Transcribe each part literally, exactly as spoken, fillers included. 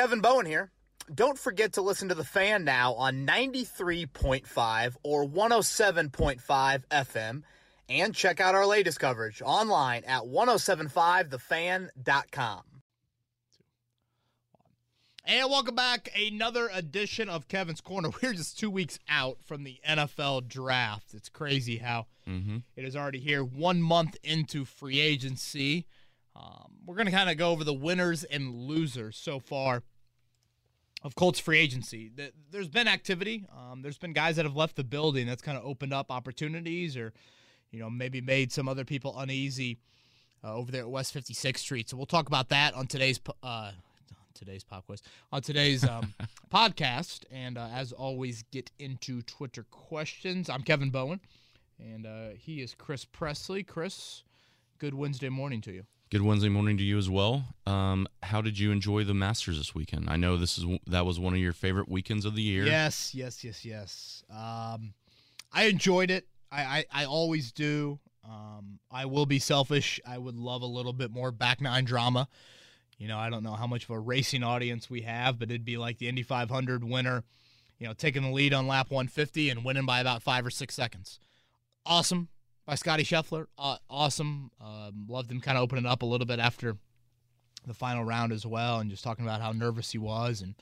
Kevin Bowen here. Don't forget to listen to The Fan now on ninety-three point five or one oh seven point five F M. And check out our latest coverage online at ten seventy-five the fan dot com. And welcome back. Another edition of Kevin's Corner. We're just two weeks out from the N F L draft. It's crazy how mm-hmm. it is already here. One month into free agency. Um, we're going to kind of go over the winners and losers so far of Colts free agency. There's been activity. Um, there's been guys that have left the building. That's kind of opened up opportunities, or you know, maybe made some other people uneasy uh, over there at West fifty-sixth Street. So we'll talk about that on today's uh, today's pop quiz, on today's um, podcast. And uh, as always, get into Twitter questions. I'm Kevin Bowen, and uh, he is Chris Presley. Chris, good Wednesday morning to you. Good Wednesday morning to you as well. Um, how did you enjoy the Masters this weekend? I know this is that was one of your favorite weekends of the year. Yes, yes, yes, yes. Um, I enjoyed it. I, I, I always do. Um, I will be selfish. I would love a little bit more back nine drama. You know, I don't know how much of a racing audience we have, but it'd be like the Indy five hundred winner, you know, taking the lead on lap one fifty and winning by about five or six seconds. Awesome by Scottie Scheffler. Uh, awesome. Um, loved him kind of opening up a little bit after the final round as well, and just talking about how nervous he was and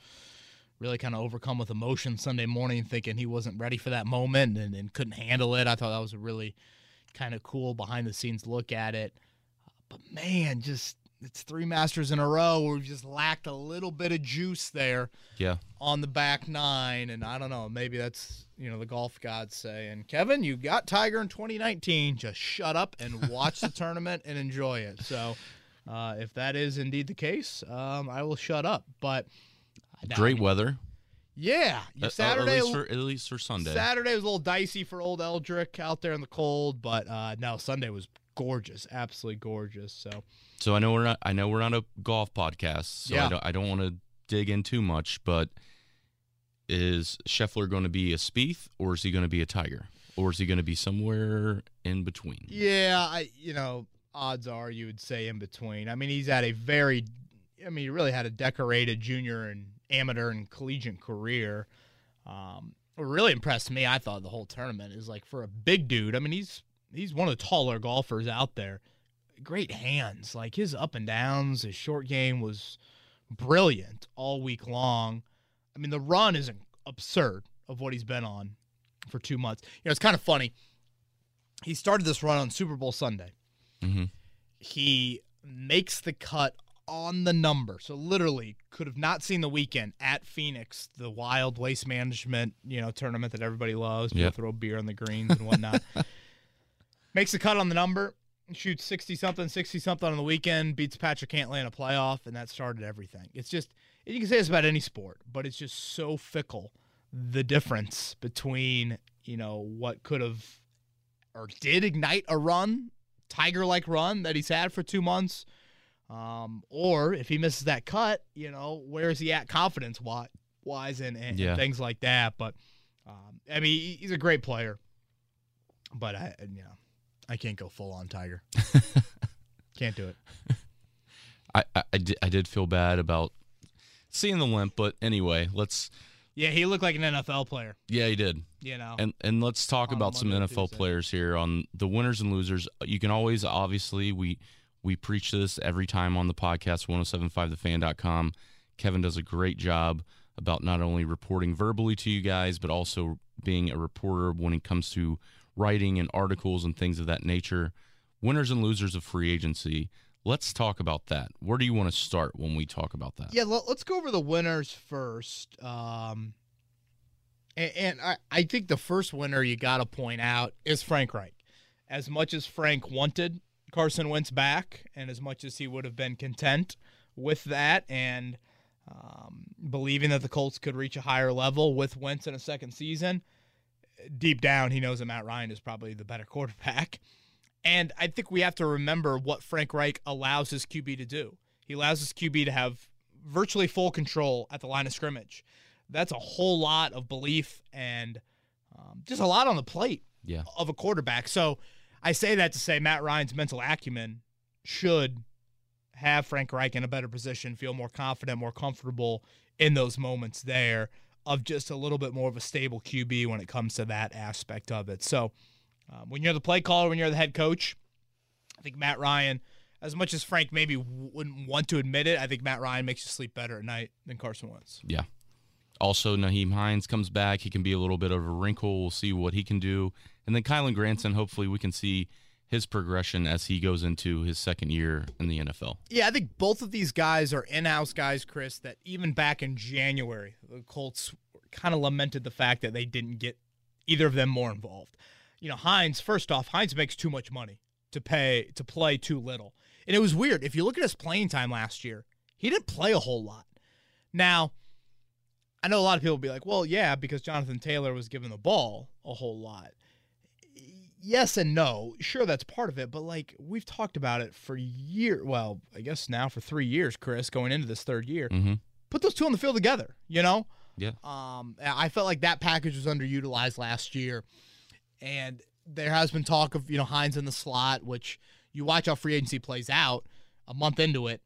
really kind of overcome with emotion Sunday morning, thinking he wasn't ready for that moment and, and couldn't handle it. I thought that was a really kind of cool behind-the-scenes look at it. Uh, but, man, just it's three Masters in a row where we just lacked a little bit of juice there yeah. on the back nine. And I don't know, maybe that's, you know, the golf gods saying, Kevin, you got Tiger in twenty nineteen. Just shut up and watch the tournament and enjoy it. So uh, if that is indeed the case, um, I will shut up. But – Now, great weather. Yeah. Uh, Saturday, at least, for, at least for Sunday. Saturday was a little dicey for old Eldrick out there in the cold, but uh, no, Sunday was gorgeous, absolutely gorgeous. So, so I know we're not, I know we're not a golf podcast, so yeah. I don't, I don't want to dig in too much. But is Scheffler going to be a Spieth, or is he going to be a Tiger, or is he going to be somewhere in between? Yeah, I you know, odds are you would say in between. I mean, he's at a very, I mean, he really had a decorated junior and amateur and collegiate career. Um, what really impressed me, I thought, the whole tournament is like for a big dude. I mean, he's he's one of the taller golfers out there. Great hands, like his up and downs, his short game was brilliant all week long. I mean, the run is absurd of what he's been on for two months. You know, it's kind of funny. He started this run on Super Bowl Sunday. Mm-hmm. He makes the cut on the number, so literally could have not seen the weekend at Phoenix, the wild waste management, you know, tournament that everybody loves. People yep. throw beer on the greens and whatnot. Makes a cut on the number, shoots sixty something, sixty something on the weekend, beats Patrick Cantlay in a playoff, and that started everything. It's just, you can say this about any sport, but it's just so fickle, the difference between, you know, what could have or did ignite a run, Tiger-like run that he's had for two months. Um, or if he misses that cut, you know, where is he at confidence-wise and, and yeah. things like that. But, um, I mean, he's a great player. But, I, you know, I can't go full-on Tiger. Can't do it. I, I, I, did, I did feel bad about seeing the limp, but anyway, let's – Yeah, he looked like an N F L player. Yeah, he did. You know. And, and let's talk about some N F L players here on the winners and losers. You can always – obviously, we – We preach this every time on the podcast, ten seventy-five the fan dot com. Kevin does a great job about not only reporting verbally to you guys, but also being a reporter when it comes to writing and articles and things of that nature. Winners and losers of free agency. Let's talk about that. Where do you want to start when we talk about that? Yeah, let's go over the winners first. Um, and and I, I think the first winner you got to point out is Frank Reich. As much as Frank wanted Carson Wentz back, and as much as he would have been content with that and um, believing that the Colts could reach a higher level with Wentz in a second season, deep down he knows that Matt Ryan is probably the better quarterback. And I think we have to remember what Frank Reich allows his Q B to do. He allows his Q B to have virtually full control at the line of scrimmage. That's a whole lot of belief and um, just a lot on the plate yeah. of a quarterback. So I say that to say Matt Ryan's mental acumen should have Frank Reich in a better position, feel more confident, more comfortable in those moments there of just a little bit more of a stable Q B when it comes to that aspect of it. So uh, when you're the play caller, when you're the head coach, I think Matt Ryan, as much as Frank maybe wouldn't want to admit it, I think Matt Ryan makes you sleep better at night than Carson Wentz. Yeah. Also, Nyheim Hines comes back. He can be a little bit of a wrinkle. We'll see what he can do. And then Kylen Granson, hopefully we can see his progression as he goes into his second year in the N F L. Yeah, I think both of these guys are in-house guys, Chris, that even back in January, the Colts kind of lamented the fact that they didn't get either of them more involved. You know, Hines, first off, Hines makes too much money to pay to play too little. And it was weird. If you look at his playing time last year, he didn't play a whole lot. Now, I know a lot of people will be like, well, yeah, because Jonathan Taylor was given the ball a whole lot. Yes and no. Sure, that's part of it, but, like, we've talked about it for year. Well, I guess now for three years, Chris, going into this third year. Mm-hmm. Put those two on the field together, you know? Yeah. Um, I felt like that package was underutilized last year, and there has been talk of, you know, Hines in the slot, which you watch how free agency plays out a month into it.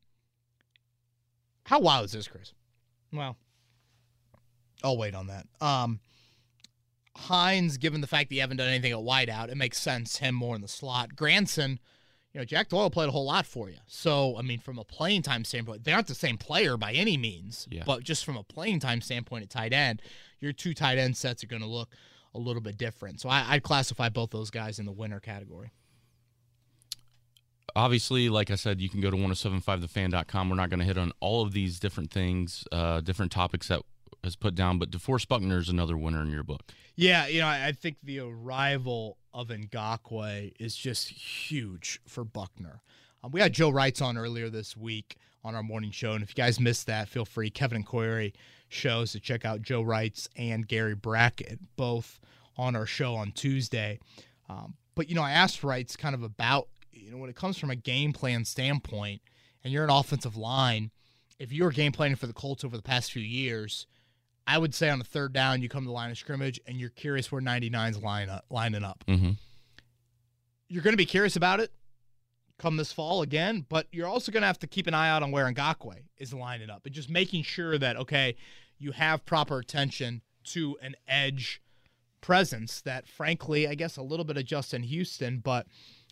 How wild is this, Chris? Well, I'll wait on that. Um, Hines, given the fact that you haven't done anything at wideout, it makes sense, him more in the slot. Granson, you know, Jack Doyle played a whole lot for you. So, I mean, from a playing time standpoint, they aren't the same player by any means. Yeah. But just from a playing time standpoint at tight end, your two tight end sets are going to look a little bit different. So I, I'd classify both those guys in the winner category. Obviously, like I said, you can go to ten seventy-five the fan dot com. We're not going to hit on all of these different things, uh, different topics that has put down, but DeForest Buckner is another winner in your book. Yeah, you know, I think the arrival of Ngakwe is just huge for Buckner. Um, we had Joe Reitz on earlier this week on our morning show, and if you guys missed that, feel free, Kevin and Corey shows, to check out Joe Reitz and Gary Brackett, both on our show on Tuesday. Um, but, you know, I asked Reitz kind of about, you know, when it comes from a game plan standpoint, and you're an offensive line, if you were game planning for the Colts over the past few years, I would say on the third down, you come to the line of scrimmage, and you're curious where ninety-nine's line up, lining up. Mm-hmm. You're going to be curious about it come this fall again, but you're also going to have to keep an eye out on where Ngakwe is lining up and just making sure that, okay, you have proper attention to an edge presence that, frankly, I guess a little bit of Justin Houston, but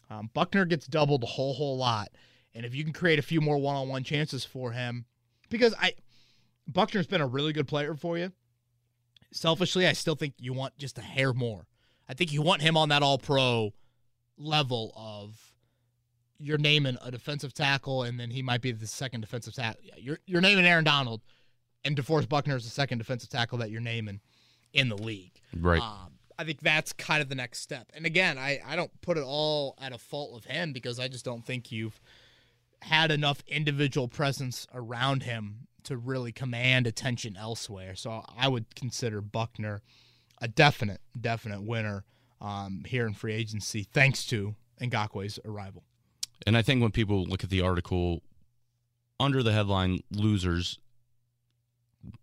um, Buckner gets doubled a whole, whole lot. And if you can create a few more one-on-one chances for him, because I – Buckner's been a really good player for you. Selfishly, I still think you want just a hair more. I think you want him on that all-pro level of you're naming a defensive tackle, and then he might be the second defensive tackle. You're, you're naming Aaron Donald, and DeForest Buckner is the second defensive tackle that you're naming in the league. Right. Um, I think that's kind of the next step. And, again, I, I don't put it all at a fault of him because I just don't think you've had enough individual presence around him to really command attention elsewhere. So I would consider Buckner a definite, definite winner um, here in free agency thanks to Ngakwe's arrival. And I think when people look at the article under the headline losers,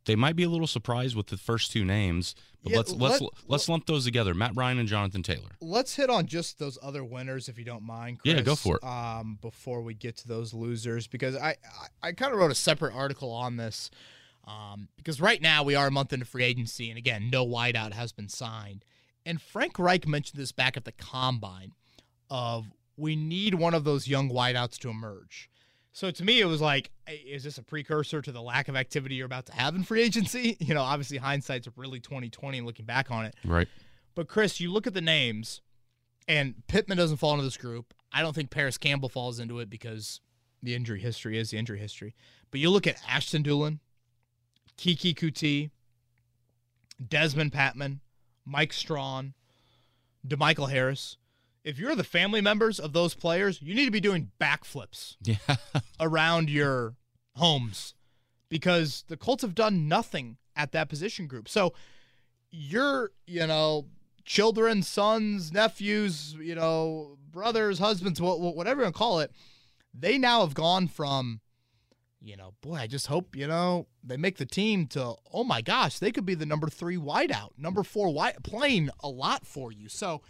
they might be a little surprised with the first two names, but yeah, let's let's let, let's lump those together, Matt Ryan and Jonathan Taylor. Let's hit on just those other winners, if you don't mind, Chris. Yeah, go for it. Um, before we get to those losers, because I, I, I kind of wrote a separate article on this, um, because right now we are a month into free agency, and again, no wideout has been signed. And Frank Reich mentioned this back at the Combine, of we need one of those young wideouts to emerge. So to me, it was like, is this a precursor to the lack of activity you're about to have in free agency? You know, obviously hindsight's really twenty twenty and looking back on it. Right. But, Chris, you look at the names, and Pittman doesn't fall into this group. I don't think Parris Campbell falls into it because the injury history is the injury history. But you look at Ashton Dulin, Keke Coutee, Dezmon Patmon, Mike Strachan, DeMichael Harris. If you're the family members of those players, you need to be doing backflips yeah. around your homes because the Colts have done nothing at that position group. So your, you know, children, sons, nephews, you know, brothers, husbands, whatever you want to call it, they now have gone from, you know, boy, I just hope, you know, they make the team to, oh, my gosh, they could be the number three wideout, number four wide, playing a lot for you. So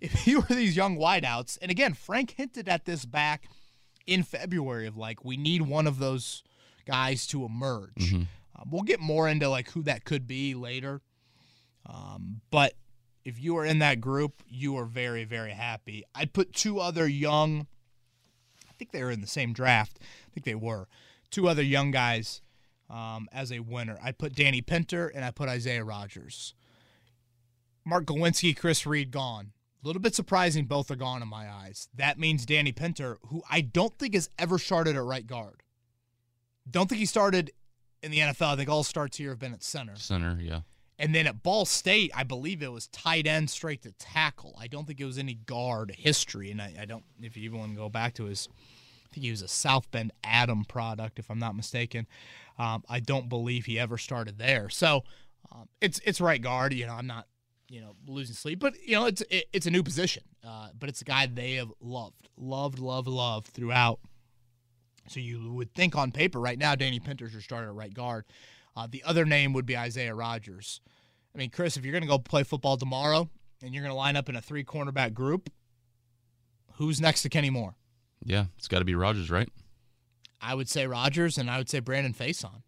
if you were these young wideouts, and again, Frank hinted at this back in February of, like, we need one of those guys to emerge. Mm-hmm. Uh, we'll get more into, like, who that could be later. Um, but if you are in that group, you are very, very happy. I'd put two other young – I think they were in the same draft. I think they were. Two other young guys um, as a winner. I put Danny Pinter and I put Isaiah Rodgers. Mark Gawinski, Chris Reed, gone. A little bit surprising both are gone in my eyes. That means Danny Pinter, who I don't think has ever started at right guard. Don't think he started in the N F L. I think all starts here have been at center. Center, yeah. And then at Ball State, I believe it was tight end straight to tackle. I don't think it was any guard history. And I, I don't, if you even want to go back to his, I think he was a South Bend Adam product, if I'm not mistaken. Um, I don't believe he ever started there. So um, it's it's right guard. You know, I'm not, you know, losing sleep. But, you know, it's it, it's a new position. Uh, but it's a guy they have loved, loved, loved, loved throughout. So you would think on paper right now, Danny Pinter's your starter at right guard. Uh, the other name would be Isaiah Rodgers. I mean, Chris, if you're going to go play football tomorrow and you're going to line up in a three-cornerback group, who's next to Kenny Moore? Yeah, it's got to be Rodgers, right? I would say Rodgers, and I would say Brandon Faison.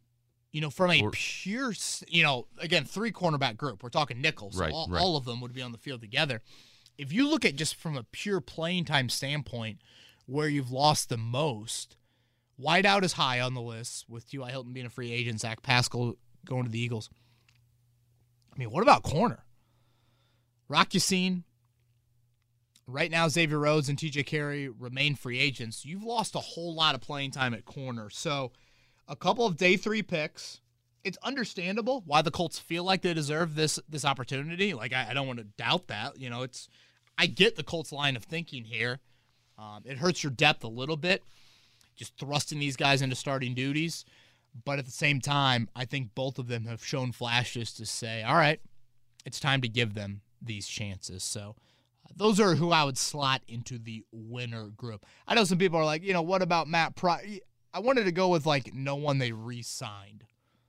You know, from a or, pure, you know, again, three-cornerback group. We're talking nickel, so right, all, right. all of them would be on the field together. If you look at just from a pure playing time standpoint where you've lost the most, wideout is high on the list with T Y. Hilton being a free agent, Zach Pascal going to the Eagles. I mean, what about corner? Rock Yassin, right now Xavier Rhodes and T J Carey remain free agents. You've lost a whole lot of playing time at corner. So a couple of day three picks. It's understandable why the Colts feel like they deserve this this opportunity. Like, I, I don't want to doubt that. You know, it's I get the Colts' line of thinking here. Um, it hurts your depth a little bit, just thrusting these guys into starting duties. But at the same time, I think both of them have shown flashes to say, all right, it's time to give them these chances. So uh, those are who I would slot into the winner group. I know some people are like, you know, what about Matt Pryor? I wanted to go with, like, no one they re-signed.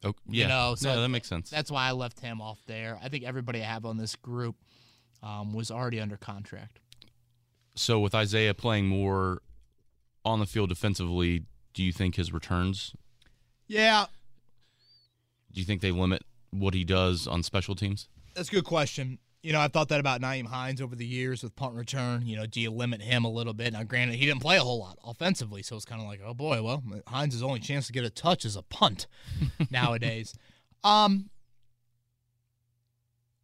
Oh, yeah. You know, so no, that makes sense. That's why I left him off there. I think everybody I have on this group um, was already under contract. So with Isaiah playing more on the field defensively, do you think his returns? Yeah. Do you think they limit what he does on special teams? That's a good question. You know, I've thought that about Nyheim Hines over the years with punt return. You know, do you limit him a little bit? Now, granted, he didn't play a whole lot offensively, so it's kind of like, oh, boy, well, Hines' only chance to get a touch is a punt nowadays. Um,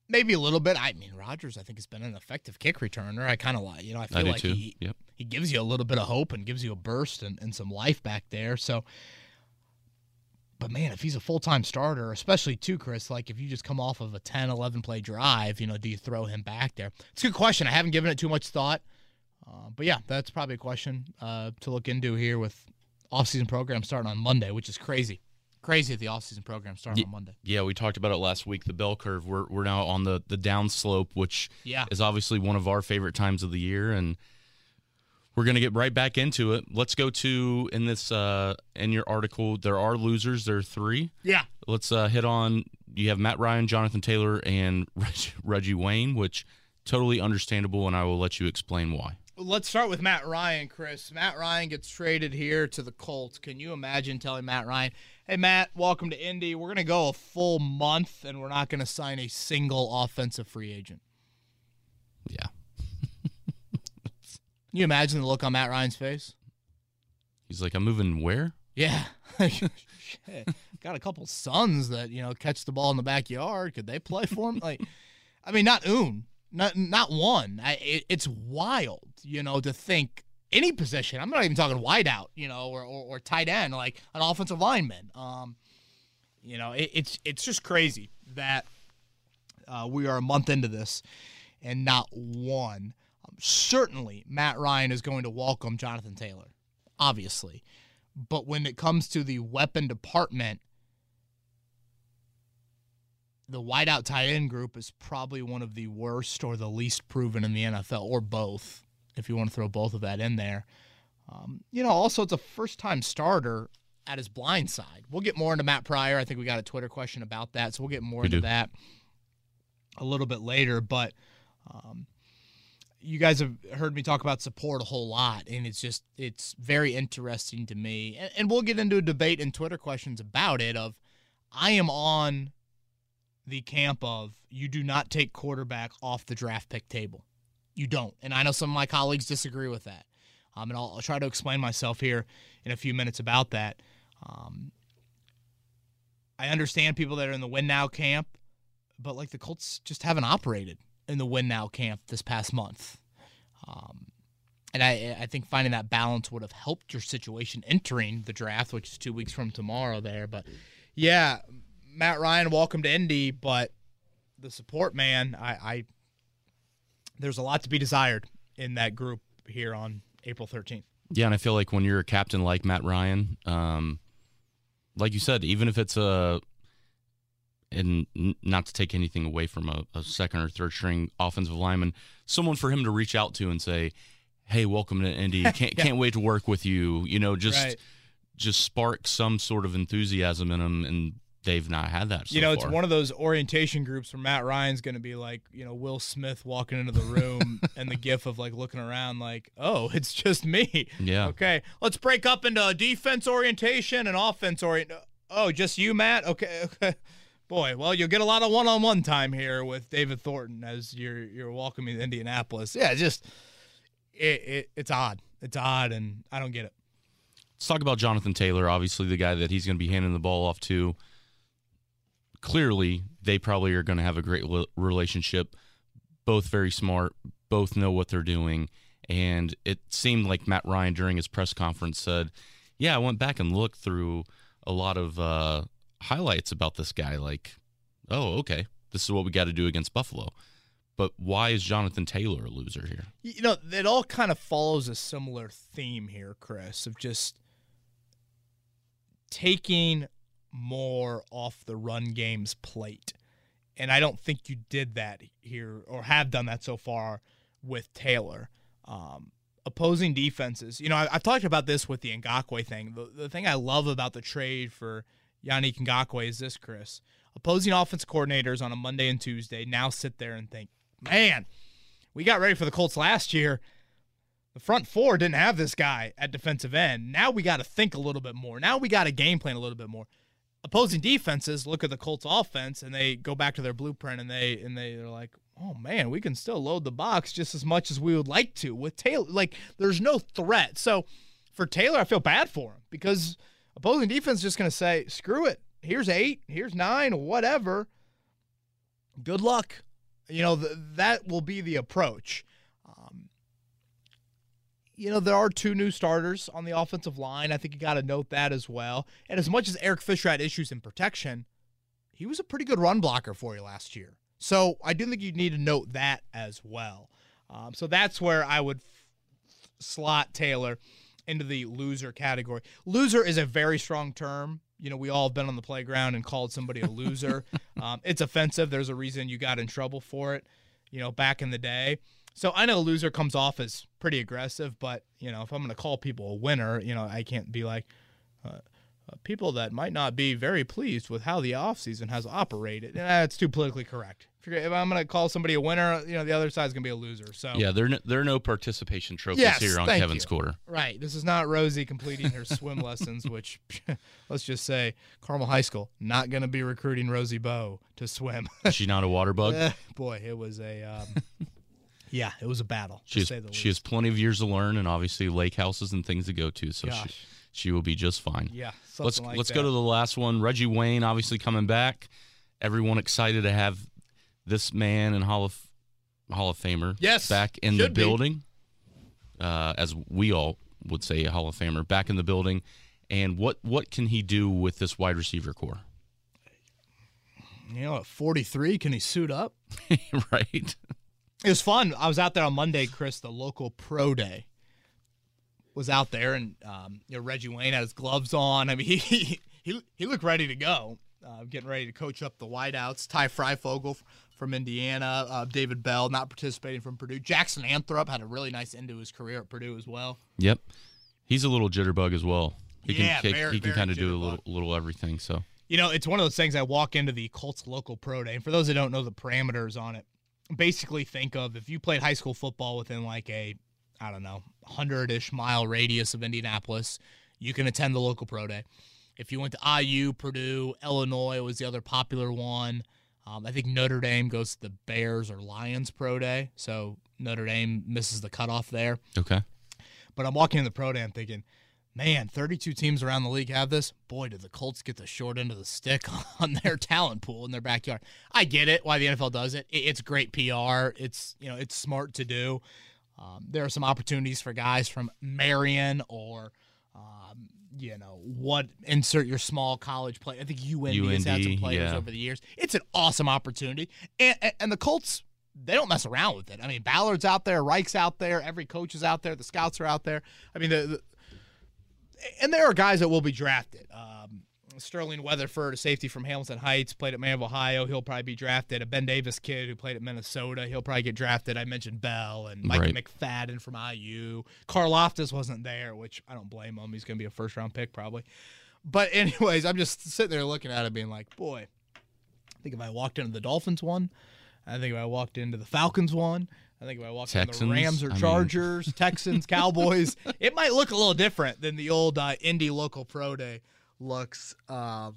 maybe a little bit. I mean, Rodgers, I think, has been an effective kick returner. I kind of like, you know, I feel I like too. he yep. he gives you a little bit of hope and gives you a burst and, and some life back there. So, but, man, if he's a full-time starter, especially too, Chris, like if you just come off of a ten, eleven-play drive, you know, do you throw him back there? It's a good question. I haven't given it too much thought. Uh, but, yeah, that's probably a question uh, to look into here with off-season program starting on Monday, which is crazy. Crazy at the off-season program starting yeah, on Monday. Yeah, we talked about it last week, the bell curve. We're we're now on the, the down slope, which yeah. is obviously one of our favorite times of the year, and we're going to get right back into it. Let's go to, in this uh, in your article, there are losers. There are three. Yeah. Let's uh, hit on, you have Matt Ryan, Jonathan Taylor, and Reg, Reggie Wayne, which totally understandable, and I will let you explain why. Let's start with Matt Ryan, Chris. Matt Ryan gets traded here to the Colts. Can you imagine telling Matt Ryan, hey, Matt, welcome to Indy. We're going to go a full month, and we're not going to sign a single offensive free agent. Yeah. Can you imagine the look on Matt Ryan's face? He's like, I'm moving where? Yeah. Got a couple sons that, you know, catch the ball in the backyard. Could they play for him? Like, I mean, not un, not not one. I, it, it's wild, you know, to think any position. I'm not even talking wideout, you know, or, or, or tight end, like an offensive lineman. Um, you know, it, it's, it's just crazy that uh, we are a month into this and not one. Certainly, Matt Ryan is going to welcome Jonathan Taylor, obviously. But when it comes to the weapon department, the wideout tight end group is probably one of the worst or the least proven in the N F L, or both, if you want to throw both of that in there. Um, you know, also, it's a first-time starter at his blind side. We'll get more into Matt Pryor. I think we got a Twitter question about that, so we'll get more we into do. that a little bit later. But um, you guys have heard me talk about support a whole lot, and it's just it's very interesting to me. And, and we'll get into a debate and Twitter questions about it of I am on the camp of you do not take quarterback off the draft pick table. You don't. And I know some of my colleagues disagree with that. Um, and I'll, I'll try to explain myself here in a few minutes about that. Um, I understand people that are in the win now camp, but like the Colts just haven't operated in the win now camp this past month. Um, and I, I think finding that balance would have helped your situation entering the draft, which is two weeks from tomorrow there. But yeah, Matt Ryan, welcome to Indy, but the support, man, I, I there's a lot to be desired in that group here on April thirteenth. Yeah, and I feel like when you're a captain like Matt Ryan, um, like you said, even if it's a and not to take anything away from a, a second or third string offensive lineman, someone for him to reach out to and say, hey, welcome to Indy. Can't, yeah. can't wait to work with you. You know, just right. just spark some sort of enthusiasm in him, and they've not had that so You know, it's far. One of those orientation groups where Matt Ryan's going to be like, you know, Will Smith walking into the room and the gif of, like, looking around like, oh, it's just me. Yeah. Okay, let's break up into defense orientation and offense orient. Oh, just you, Matt? Okay, okay. Boy, well, you'll get a lot of one-on-one time here with David Thornton as you're you're welcoming to Indianapolis. Yeah, just it, it it's odd. It's odd, and I don't get it. Let's talk about Jonathan Taylor, obviously the guy that he's going to be handing the ball off to. Clearly, they probably are going to have a great relationship. Both very smart, both know what they're doing, and it seemed like Matt Ryan during his press conference said, yeah, I went back and looked through a lot of uh, – highlights about this guy, like, oh, okay, this is what we got to do against Buffalo. But why is Jonathan Taylor a loser here? You know, it all kind of follows a similar theme here, Chris, of just taking more off the run game's plate. And I don't think you did that here or have done that so far with Taylor. Um, opposing defenses. You know, I, I've talked about this with the Ngakwe thing. The, the thing I love about the trade for Yannick Ngakwe is this, Chris. Opposing offense coordinators on a Monday and Tuesday now sit there and think, man, we got ready for the Colts last year. The front four didn't have this guy at defensive end. Now we got to think a little bit more. Now we got to game plan a little bit more. Opposing defenses look at the Colts offense and they go back to their blueprint and they and they're like, oh man, we can still load the box just as much as we would like to with Taylor. Like, there's no threat. So for Taylor, I feel bad for him because opposing defense is just going to say, screw it. Here's eight. Here's nine. Whatever. Good luck. You know, th- that will be the approach. Um, you know, there are two new starters on the offensive line. I think you got to note that as well. And as much as Eric Fisher had issues in protection, he was a pretty good run blocker for you last year. So I do think you need to note that as well. Um, so that's where I would f- slot Taylor into the loser category. Loser is a very strong term. You know, we all have been on the playground and called somebody a loser. um, it's offensive. There's a reason you got in trouble for it, you know, back in the day. So I know loser comes off as pretty aggressive, but, you know, if I'm going to call people a winner, you know, I can't be like uh, uh, people that might not be very pleased with how the offseason has operated. That's too politically correct. If I'm going to call somebody a winner, you know, the other side's going to be a loser. So yeah, there are no, there are no participation trophies yes, here on Kevin's you. Quarter. Right. This is not Rosie completing her swim lessons, which, let's just say, Carmel High School, not going to be recruiting Rosie Bowe to swim. Is she not a water bug? Uh, boy, it was a um, – yeah, it was a battle. She, to has, say the she least. Has plenty of years to learn and obviously lake houses and things to go to, so she, she will be just fine. Yeah, something let's, like Let's that. Go to the last one. Reggie Wayne obviously coming back. Everyone excited to have – this man and Hall of Hall of Famer yes, back in the building, uh, as we all would say, Hall of Famer, back in the building. And what, what can he do with this wide receiver core? You know, at forty-three, can he suit up? Right. It was fun. I was out there on Monday, Chris, the local pro day. Was out there, and um, you know, Reggie Wayne had his gloves on. I mean, he he, he looked ready to go. Uh, getting ready to coach up the wideouts. Ty Freifogel f- from Indiana, uh, David Bell not participating from Purdue. Jackson Anthrop had a really nice end to his career at Purdue as well. Yep, he's a little jitterbug as well. He yeah, can kick, very, he can kind of do a little, little everything. So you know, it's one of those things. I walk into the Colts local pro day, and for those that don't know the parameters on it, basically think of if you played high school football within like a, I don't know, hundred-ish mile radius of Indianapolis, you can attend the local pro day. If you went to I U, Purdue, Illinois was the other popular one. Um, I think Notre Dame goes to the Bears or Lions pro day, so Notre Dame misses the cutoff there. Okay. But I'm walking in the pro day, I'm thinking, man, thirty-two teams around the league have this. Boy, did the Colts get the short end of the stick on their talent pool in their backyard. I get it, why the N F L does it. It's great P R. It's, you know, it's smart to do. Um, there are some opportunities for guys from Marion or, um, you know, what, insert your small college play. I think U N D, U N D has had some players yeah. over the years. It's an awesome opportunity. And, and the Colts, they don't mess around with it. I mean, Ballard's out there, Reich's out there, every coach is out there, the scouts are out there. I mean, the, the and there are guys that will be drafted. Um, Sterling Weatherford, a safety from Hamilton Heights, played at Manvel, Ohio. He'll probably be drafted. A Ben Davis kid who played at Minnesota, he'll probably get drafted. I mentioned Bell and Mike right. McFadden from I U. Carl Loftus wasn't there, which I don't blame him. He's going to be a first-round pick probably. But anyways, I'm just sitting there looking at it being like, boy, I think if I walked into the Dolphins one, I think if I walked into the Falcons one, I think if I walk Texans, on the Rams or Chargers, I mean... Texans, Cowboys, it might look a little different than the old uh, Indy Local Pro Day looks. Uh,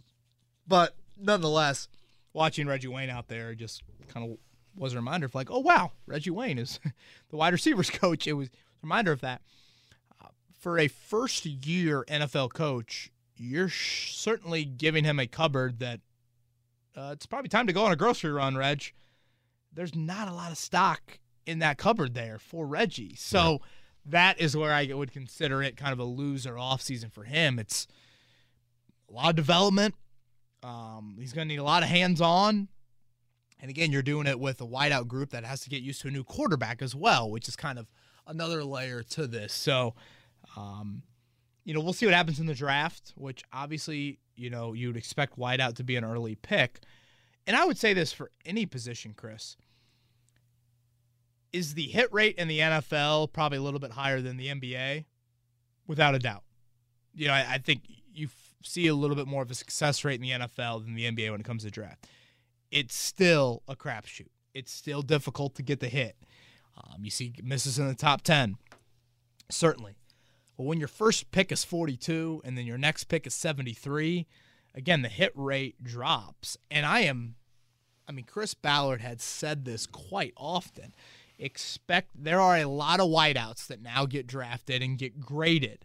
but nonetheless, watching Reggie Wayne out there just kind of was a reminder of like, oh, wow, Reggie Wayne is the wide receivers coach. It was a reminder of that. Uh, for a first-year N F L coach, you're sh- certainly giving him a cupboard that uh, it's probably time to go on a grocery run, Reg. There's not a lot of stock in that cupboard there for Reggie. So yeah. that is where I would consider it kind of a loser offseason for him. It's a lot of development. Um, he's going to need a lot of hands-on. And, again, you're doing it with a wideout group that has to get used to a new quarterback as well, which is kind of another layer to this. So, um, you know, we'll see what happens in the draft, which obviously, you know, you would expect wideout to be an early pick. And I would say this for any position, Chris. Is the hit rate in the N F L probably a little bit higher than the N B A? Without a doubt. You know, I, I think you f- see a little bit more of a success rate in the N F L than the N B A when it comes to draft. It's still a crapshoot. It's still difficult to get the hit. Um, you see misses in the top ten, certainly. But when your first pick is forty-two and then your next pick is seventy-three, again, the hit rate drops. And I am, I mean, Chris Ballard had said this quite often. Expect there are a lot of wideouts that now get drafted and get graded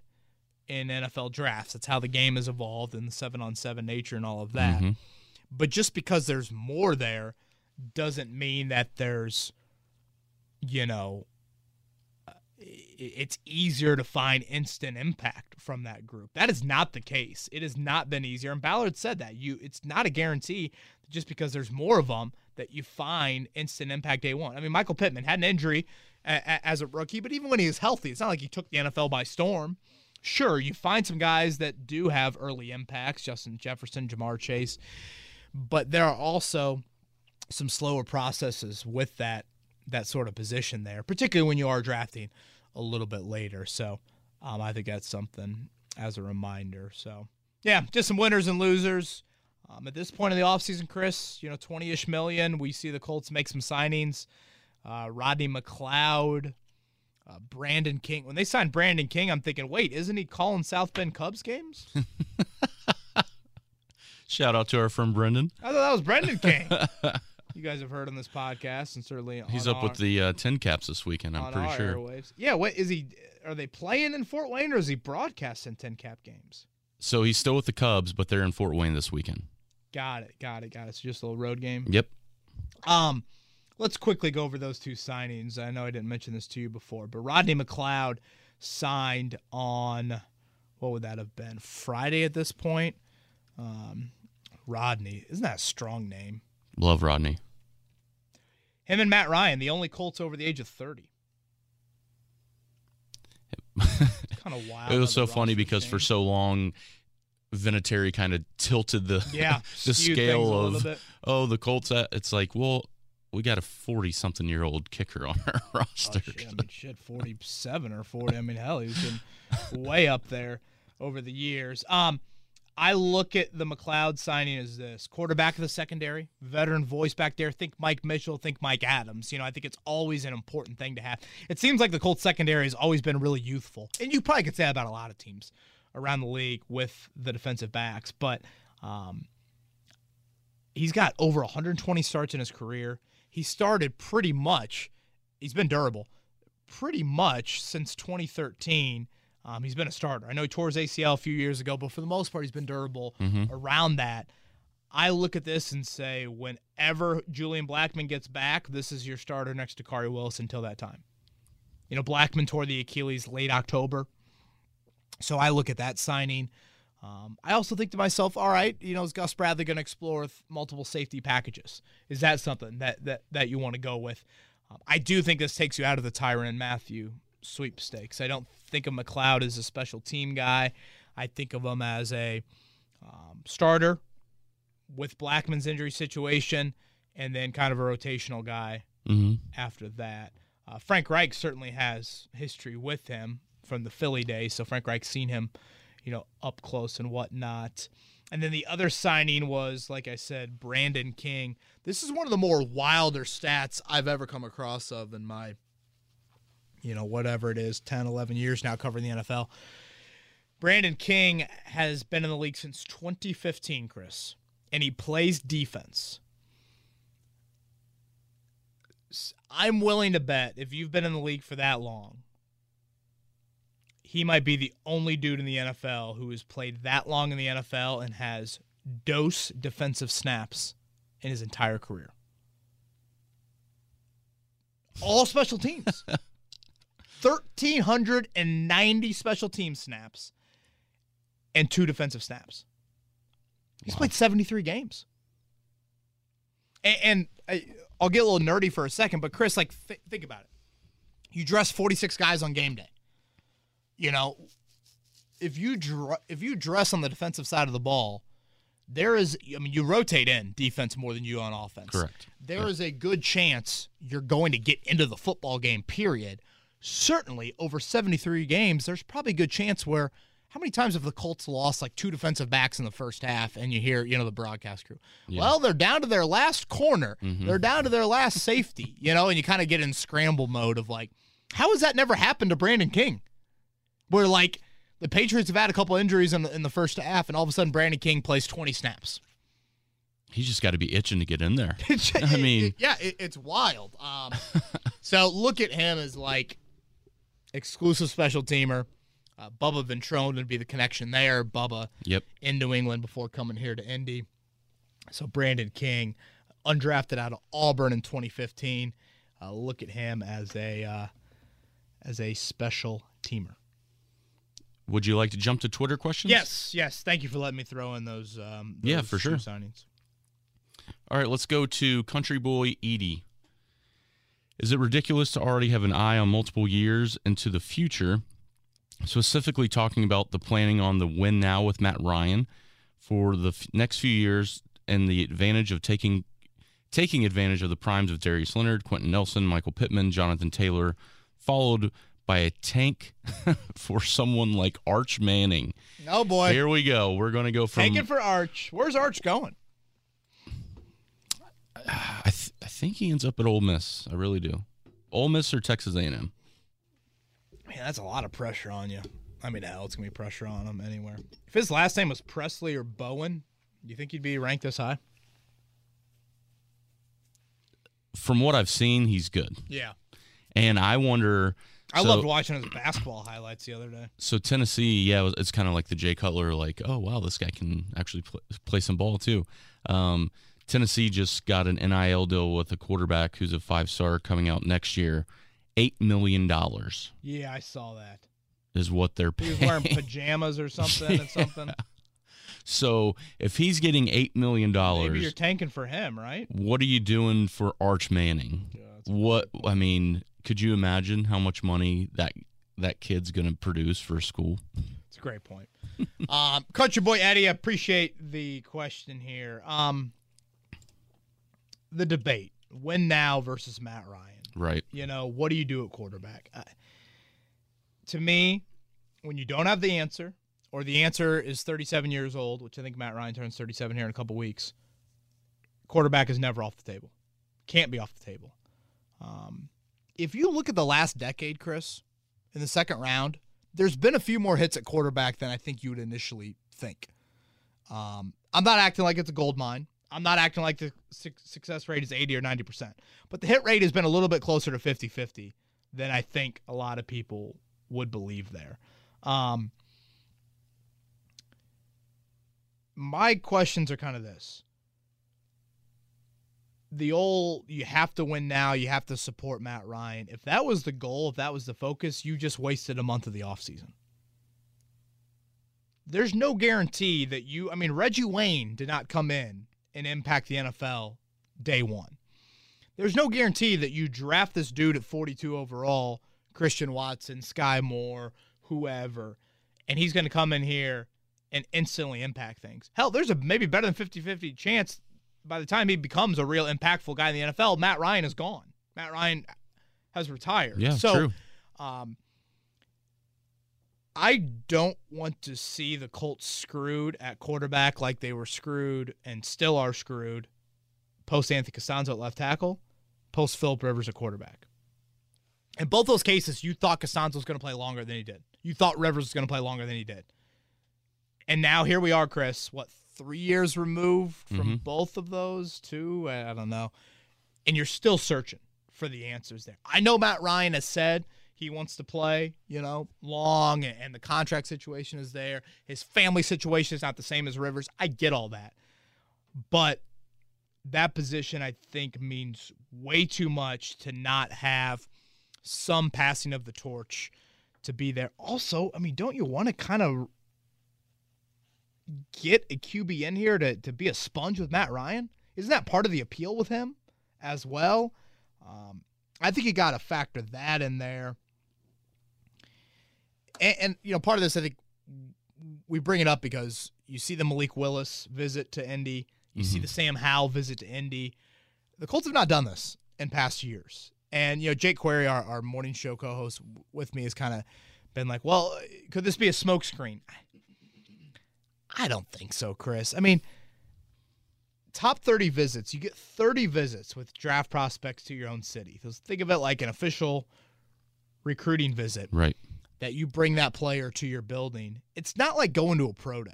in N F L drafts. That's how the game has evolved and the seven-on-seven nature and all of that. Mm-hmm. But just because there's more there doesn't mean that there's, you know, it's easier to find instant impact from that group. That is not the case. It has not been easier. And Ballard said that. You, it's not a guarantee just because there's more of them that you find instant impact day one. I mean, Michael Pittman had an injury a- a- as a rookie, but even when he was healthy, it's not like he took the N F L by storm. Sure, you find some guys that do have early impacts, Justin Jefferson, Jamar Chase, but there are also some slower processes with that that sort of position there, particularly when you are drafting a little bit later. So um, I think that's something as a reminder. So, yeah, just some winners and losers. Um, at this point in the offseason, Chris, you know, twenty-ish million. We see the Colts make some signings. Uh, Rodney McLeod, uh, Brandon King. When they signed Brandon King, I'm thinking, wait, isn't he calling South Bend Cubs games? Shout out to our friend Brendan. I thought that was Brandon King. You guys have heard on this podcast, and certainly on he's up our, with the uh, ten caps this weekend. I'm pretty sure. Airwaves. Yeah, what is he? Are they playing in Fort Wayne, or is he broadcasting ten cap games? So he's still with the Cubs, but they're in Fort Wayne this weekend. Got it, got it, got it. So just a little road game? Yep. Um, let's quickly go over those two signings. I know I didn't mention this to you before, but Rodney McLeod signed on, what would that have been, Friday at this point? Um, Rodney, isn't that a strong name? Love Rodney. Him and Matt Ryan, the only Colts over the age of thirty. Kind of wild. It was so funny because for so long, Vinatieri kind of tilted the yeah, the scale of, oh, the Colts. It's like, well, we got a forty-something-year-old kicker on our roster. Oh, shit, I mean, shit, forty-seven or forty. I mean, hell, he's been way up there over the years. Um, I look at the McLeod signing as this quarterback of the secondary, veteran voice back there. Think Mike Mitchell, think Mike Adams. You know, I think it's always an important thing to have. It seems like the Colts secondary has always been really youthful, and you probably could say that about a lot of teams around the league with the defensive backs. But um, he's got over one hundred twenty starts in his career. He started pretty much. He's been durable pretty much since twenty thirteen. Um, he's been a starter. I know he tore his A C L a few years ago, but for the most part, he's been durable mm-hmm. around that. I look at this and say, whenever Julian Blackmon gets back, this is your starter next to Kari Willis until that time. You know, Blackmon tore the Achilles late October. So I look at that signing. Um, I also think to myself, all right, you know, is Gus Bradley going to explore with multiple safety packages? Is that something that, that, that you want to go with? Um, I do think this takes you out of the Tyrann Mathieu sweepstakes. I don't think of McLeod as a special team guy. I think of him as a um, starter with Blackmon's injury situation and then kind of a rotational guy mm-hmm. after that. Uh, Frank Reich certainly has history with him from the Philly days, so Frank Reich's seen him, you know, up close and whatnot. And then the other signing was, like I said, Brandon King. This is one of the more wilder stats I've ever come across of in my you know, whatever it is, ten, eleven years now covering the N F L. Brandon King has been in the league since twenty fifteen, Chris, and he plays defense. I'm willing to bet if you've been in the league for that long, he might be the only dude in the N F L who has played that long in the N F L and has dose defensive snaps in his entire career. All special teams. one thousand three hundred ninety special team snaps and two defensive snaps. He's wow. played seventy-three games. And, and I, I'll get a little nerdy for a second, but Chris, like, th- think about it. You dress forty-six guys on game day. You know, if you dr- if you dress on the defensive side of the ball, there is, I mean, you rotate in defense more than you on offense. Correct. There Correct. is a good chance you're going to get into the football game, period. Certainly, over seventy-three games, there's probably a good chance where how many times have the Colts lost like two defensive backs in the first half and you hear, you know, the broadcast crew? Yeah. Well, they're down to their last corner. Mm-hmm. They're down to their last safety, you know, and you kind of get in scramble mode of like, how has that never happened to Brandon King? Where like the Patriots have had a couple injuries in the, in the first half and all of a sudden Brandon King plays twenty snaps. He's just got to be itching to get in there. I mean, yeah, it, it's wild. Um, so look at him as like, exclusive special teamer. Uh, Bubba Ventrone would be the connection there. Bubba yep. in New England before coming here to Indy. So Brandon King, undrafted out of Auburn in twenty fifteen. Uh, look at him as a uh, as a special teamer. Would you like to jump to Twitter questions? Yes, yes. Thank you for letting me throw in those. Um, those yeah, for sure. Signings. All right, let's go to Country Boy Edie. Is it ridiculous to already have an eye on multiple years into the future, specifically talking about the planning on the win now with Matt Ryan for the f- next few years and the advantage of taking taking advantage of the primes of Darius Leonard, Quentin Nelson, Michael Pittman, Jonathan Taylor, followed by a tank for someone like Arch Manning? Oh, boy. Here we go. We're going to go from... Tanking for Arch. Where's Arch going? I th- I think he ends up at Ole Miss. I really do. Ole Miss or Texas A and M? Man, that's a lot of pressure on you. I mean, hell, it's going to be pressure on him anywhere. If his last name was Presley or Bowen, do you think he'd be ranked this high? From what I've seen, he's good. Yeah. And I wonder... I so, loved watching his basketball highlights the other day. So Tennessee, yeah, it's kind of like the Jay Cutler, like, oh, wow, this guy can actually play, play some ball too. Um Tennessee just got an N I L deal with a quarterback who's a five-star coming out next year. eight million dollars. Yeah, I saw that. Is what they're paying. He was wearing pajamas or something yeah. and something. So if he's getting eight million dollars. Maybe you're tanking for him, right? What are you doing for Arch Manning? Yeah, what, I mean, could you imagine how much money that that kid's going to produce for school? It's a great point. um, Country Boy Eddie, I appreciate the question here. Um. The debate, win now versus Matt Ryan. Right. You know, what do you do at quarterback? Uh, to me, when you don't have the answer, or the answer is thirty-seven years old, which I think Matt Ryan turns thirty-seven here in a couple weeks, quarterback is never off the table. Can't be off the table. Um, if you look at the last decade, Chris, in the second round, there's been a few more hits at quarterback than I think you would initially think. Um, I'm not acting like it's a gold mine. I'm not acting like the su- success rate is eighty or ninety percent. But the hit rate has been a little bit closer to fifty-fifty than I think a lot of people would believe there. Um, my questions are kind of this. The old, you have to win now, you have to support Matt Ryan. If that was the goal, if that was the focus, you just wasted a month of the offseason. There's no guarantee that you, I mean, Reggie Wayne did not come in and impact the N F L day one. There's no guarantee that you draft this dude at forty-two overall, Christian Watson, Sky Moore, whoever, and he's going to come in here and instantly impact things. Hell, there's a maybe better than fifty-fifty chance by the time he becomes a real impactful guy in the N F L, Matt Ryan is gone. Matt Ryan has retired. Yeah, so, true. Um, I don't want to see the Colts screwed at quarterback like they were screwed and still are screwed post Anthony Castonzo at left tackle, post Philip Rivers at quarterback. In both those cases, you thought Castonzo was going to play longer than he did. You thought Rivers was going to play longer than he did. And now here we are, Chris, what, three years removed from mm-hmm. both of those, two? I don't know. And you're still searching for the answers there. I know Matt Ryan has said he wants to play, you know, long, and the contract situation is there. His family situation is not the same as Rivers. I get all that. But that position, I think, means way too much to not have some passing of the torch to be there. Also, I mean, don't you want to kind of get a Q B in here to, to be a sponge with Matt Ryan? Isn't that part of the appeal with him as well? Um, I think you got to factor that in there. And, and, you know, part of this, I think we bring it up because you see the Malik Willis visit to Indy. You mm-hmm. see the Sam Howell visit to Indy. The Colts have not done this in past years. And, you know, Jake Query, our, our morning show co-host with me, has kind of been like, well, could this be a smokescreen? I don't think so, Chris. I mean, top thirty visits, you get thirty visits with draft prospects to your own city. So think of it like an official recruiting visit. Right. That you bring that player to your building. It's not like going to a pro day.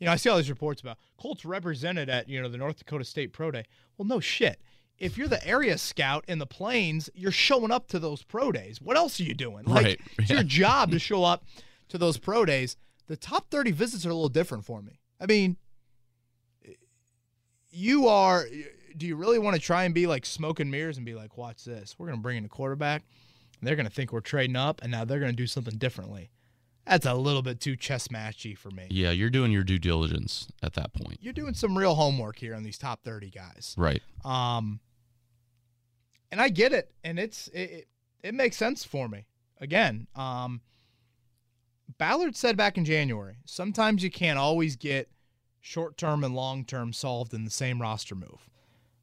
You know, I see all these reports about Colts represented at, you know, the North Dakota State Pro Day. Well, no shit. If you're the area scout in the Plains, you're showing up to those pro days. What else are you doing? Like, right. It's yeah. your job to show up to those pro days. The top thirty visits are a little different for me. I mean, you are – do you really want to try and be like smoke and mirrors and be like, watch this. We're going to bring in a quarterback, and they're going to think we're trading up, and now they're going to do something differently. That's a little bit too chess matchy for me. Yeah, you're doing your due diligence at that point. You're doing some real homework here on these top thirty guys. Right. Um, and I get it, and it's it, it, it makes sense for me. Again, um, Ballard said back in January, sometimes you can't always get short-term and long-term solved in the same roster move.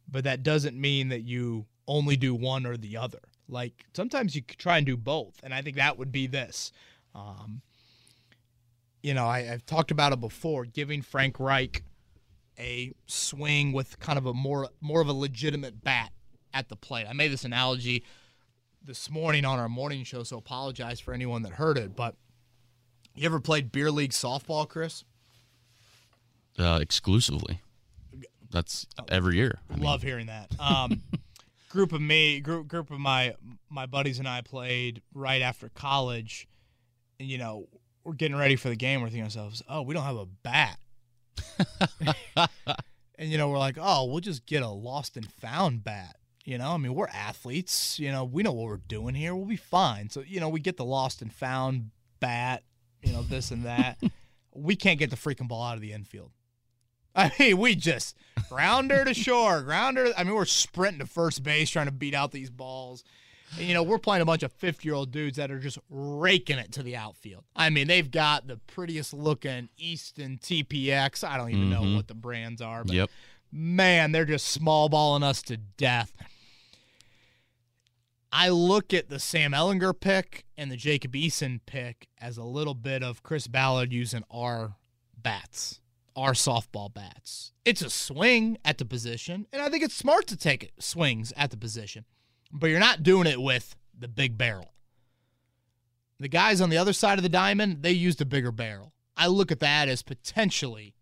But that doesn't mean that you only do one or the other. Like, sometimes you try and do both, and I think that would be this. Um, You know, I, I've talked about it before, giving Frank Reich a swing with kind of a more more of a legitimate bat at the plate. I made this analogy this morning on our morning show, so apologize for anyone that heard it. But you ever played beer league softball, Chris? Uh, exclusively. That's every year. I love mean. hearing that. Um, group of me, group group of my my buddies and I played right after college, and you know. We're getting ready for the game. We're thinking to ourselves, oh, we don't have a bat. And, you know, we're like, oh, we'll just get a lost and found bat. You know, I mean, we're athletes. You know, we know what we're doing here. We'll be fine. So, you know, we get the lost and found bat, you know, this and that. We can't get the freaking ball out of the infield. I mean, we just grounder to shore, grounder. I mean, we're sprinting to first base trying to beat out these balls. You know, we're playing a bunch of fifty-year-old dudes that are just raking it to the outfield. I mean, they've got the prettiest-looking Easton T P X. I don't even mm-hmm. know what the brands are. But, yep. man, they're just small-balling us to death. I look at the Sam Ehlinger pick and the Jacob Eason pick as a little bit of Chris Ballard using our bats, our softball bats. It's a swing at the position, and I think it's smart to take swings at the position, but you're not doing it with the big barrel. The guys on the other side of the diamond, they used a bigger barrel. I look at that as potentially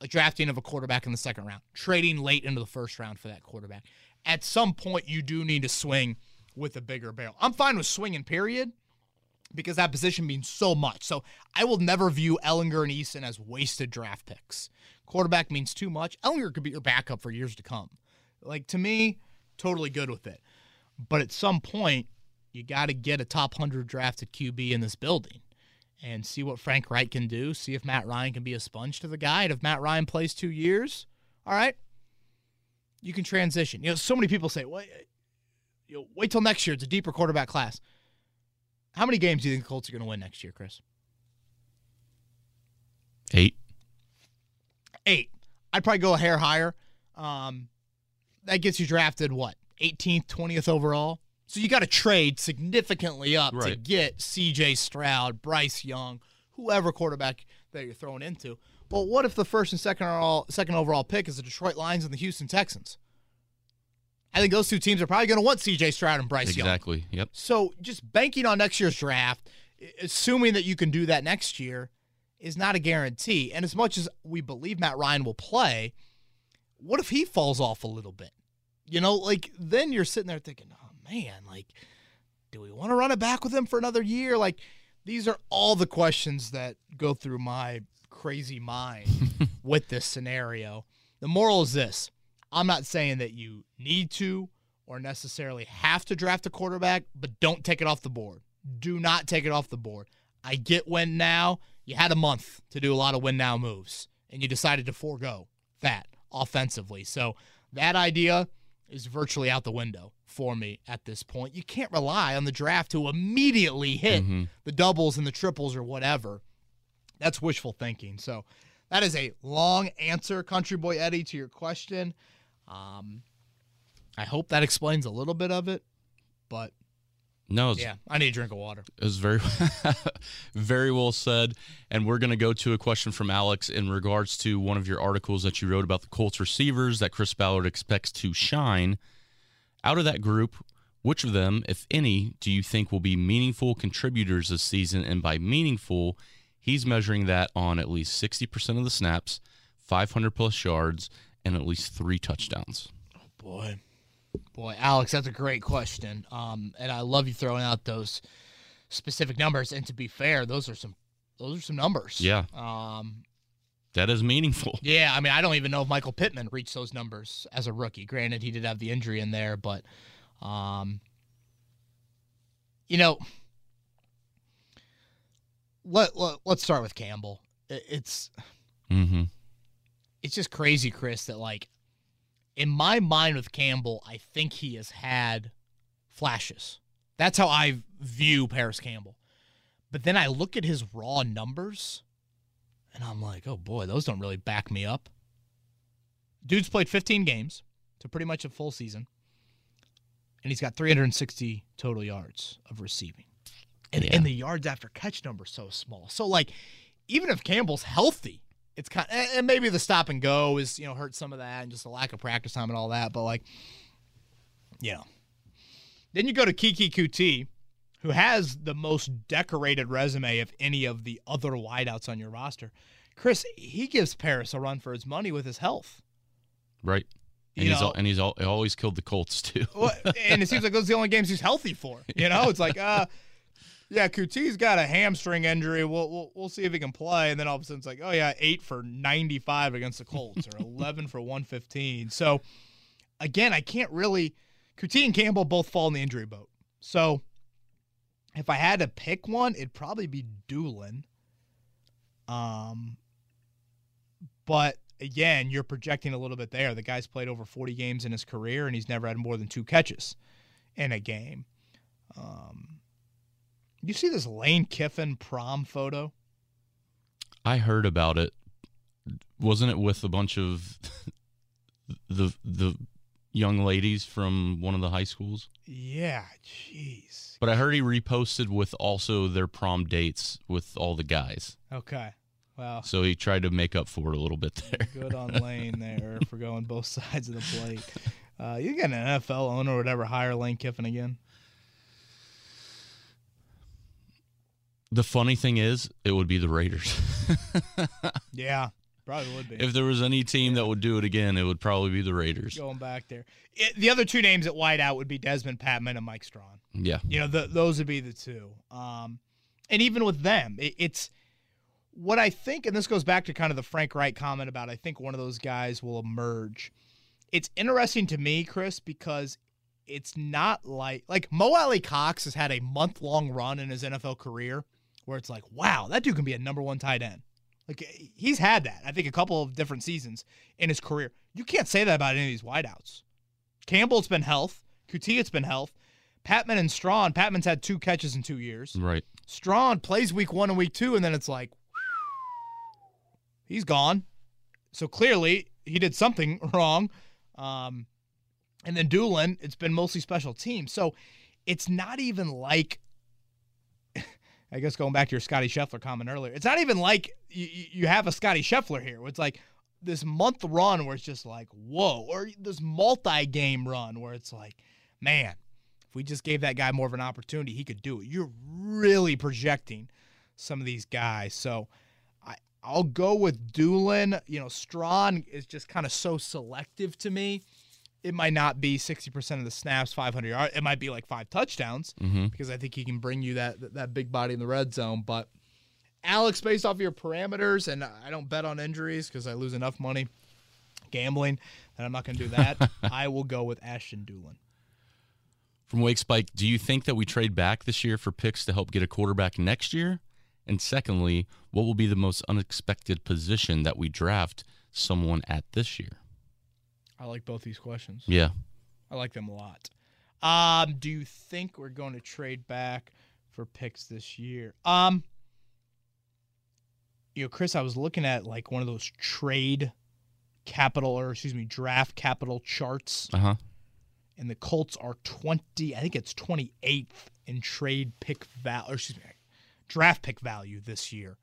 a drafting of a quarterback in the second round, trading late into the first round for that quarterback. At some point, you do need to swing with a bigger barrel. I'm fine with swinging, period, because that position means so much. So I will never view Ehlinger and Eason as wasted draft picks. Quarterback means too much. Ehlinger could be your backup for years to come. Like, to me, totally good with it. But at some point, you got to get a top one hundred drafted Q B in this building and see what Frank Reich can do, see if Matt Ryan can be a sponge to the guy. And if Matt Ryan plays two years, all right, you can transition. You know, so many people say, well, you know, wait till next year. It's a deeper quarterback class. How many games do you think the Colts are going to win next year, Chris? Eight. Eight. I'd probably go a hair higher. Um, that gets you drafted, what, eighteenth, twentieth overall? So you got to trade significantly up right. to get C J. Stroud, Bryce Young, whoever quarterback that you're throwing into. Well, what if the first and second overall, second overall pick is the Detroit Lions and the Houston Texans? I think those two teams are probably going to want C J. Stroud and Bryce exactly. Young. Exactly, yep. So just banking on next year's draft, assuming that you can do that next year, is not a guarantee. And as much as we believe Matt Ryan will play, what if he falls off a little bit? You know, like, then you're sitting there thinking, oh, man, like, do we want to run it back with him for another year? Like, these are all the questions that go through my crazy mind with this scenario. The moral is this. I'm not saying that you need to or necessarily have to draft a quarterback, but don't take it off the board. Do not take it off the board. I get win now. You had a month to do a lot of win now moves, and you decided to forego that offensively. So that idea is virtually out the window for me at this point. You can't rely on the draft to immediately hit mm-hmm. the doubles and the triples or whatever. That's wishful thinking. So that is a long answer, Country Boy Eddie, to your question. Um, I hope that explains a little bit of it, but no, it's, yeah, I need a drink of water. It was very, very well said. And we're going to go to a question from Alex in regards to one of your articles that you wrote about the Colts receivers that Chris Ballard expects to shine. Out of that group, which of them, if any, do you think will be meaningful contributors this season? And by meaningful, he's measuring that on at least sixty percent of the snaps, five hundred plus yards, and at least three touchdowns. Oh, boy. Boy, Alex, that's a great question. Um, and I love you throwing out those specific numbers. And to be fair, those are some those are some numbers. Yeah. Um, that is meaningful. Yeah, I mean, I don't even know if Michael Pittman reached those numbers as a rookie. Granted, he did have the injury in there, but, um, you know, let, let, let's start with Campbell. It, it's... Mm-hmm. It's just crazy, Chris, that, like, in my mind with Campbell, I think he has had flashes. That's how I view Parris Campbell. But then I look at his raw numbers, and I'm like, oh, boy, those don't really back me up. Dude's played fifteen games, so pretty much a full season, and he's got three hundred sixty total yards of receiving. And, yeah. and the yards after catch number is so small. So, like, even if Campbell's healthy, it's kind of, and maybe the stop and go is, you know, hurt some of that and just a lack of practice time and all that. But, like, you know. Then you go to Keke Coutee, who has the most decorated resume of any of the other wideouts on your roster. Chris, he gives Parris a run for his money with his health. Right. And you he's, all, and he's all, always killed the Colts, too. Well, and it seems like those are the only games he's healthy for. You know, it's like, uh, yeah, Coutee's got a hamstring injury. We'll, we'll we'll see if he can play. And then all of a sudden it's like, oh, yeah, eight for ninety-five against the Colts or eleven for one fifteen. So, again, I can't really – Coutee and Campbell both fall in the injury boat. So, if I had to pick one, it'd probably be Dulin. Um, but, again, you're projecting a little bit there. The guy's played over forty games in his career, and he's never had more than two catches in a game. Um You see this Lane Kiffin prom photo? I heard about it. Wasn't it with a bunch of the the young ladies from one of the high schools. Yeah, jeez. But I heard he reposted with also their prom dates with all the guys. Okay, wow. So he tried to make up for it a little bit there. Good on Lane there for going both sides of the plate. Uh, you get an N F L owner or whatever, hire Lane Kiffin again. The funny thing is, it would be the Raiders. Yeah, probably would be. If there was any team that would do it again, it would probably be the Raiders. Going back there. It, the other two names at wideout would be Dezmon Patmon and Mike Strachan. Yeah. You know, the, those would be the two. Um, and even with them, it, it's what I think, and this goes back to kind of the Frank Reich comment about I think one of those guys will emerge. It's interesting to me, Chris, because it's not like – like Mo Alley Cox has had a month-long run in his N F L career where it's like, wow, that dude can be a number one tight end. Like, he's had that, I think, a couple of different seasons in his career. You can't say that about any of these wideouts. Campbell's been health. Coutee, it's been health. Patmon and Strachan, Patman's had two catches in two years. Right. Strachan plays week one and week two, and then it's like, he's gone. So, clearly, he did something wrong. Um, and then Dulin, it's been mostly special teams. So, it's not even like... I guess going back to your Scottie Scheffler comment earlier, it's not even like you, you have a Scottie Scheffler here. It's like this month run where it's just like, whoa, or this multi-game run where it's like, man, if we just gave that guy more of an opportunity, he could do it. You're really projecting some of these guys. So I, I'll go with Dulin. You know, Strachan is just kind of so selective to me. It might not be sixty percent of the snaps, five hundred yards. It might be like five touchdowns mm-hmm. because I think he can bring you that that big body in the red zone. But, Alex, based off your parameters, and I don't bet on injuries because I lose enough money gambling that I'm not going to do that, I will go with Ashton Dulin. From Wake Spike, do you think that we trade back this year for picks to help get a quarterback next year? And secondly, what will be the most unexpected position that we draft someone at this year? I like both these questions. Yeah. I like them a lot. Um, do you think we're going to trade back for picks this year? Um, you know, Chris, I was looking at like one of those trade capital or excuse me, draft capital charts. Uh-huh. And the Colts are twenty, I think it's twenty-eighth in trade pick value, or excuse me, draft pick value this year.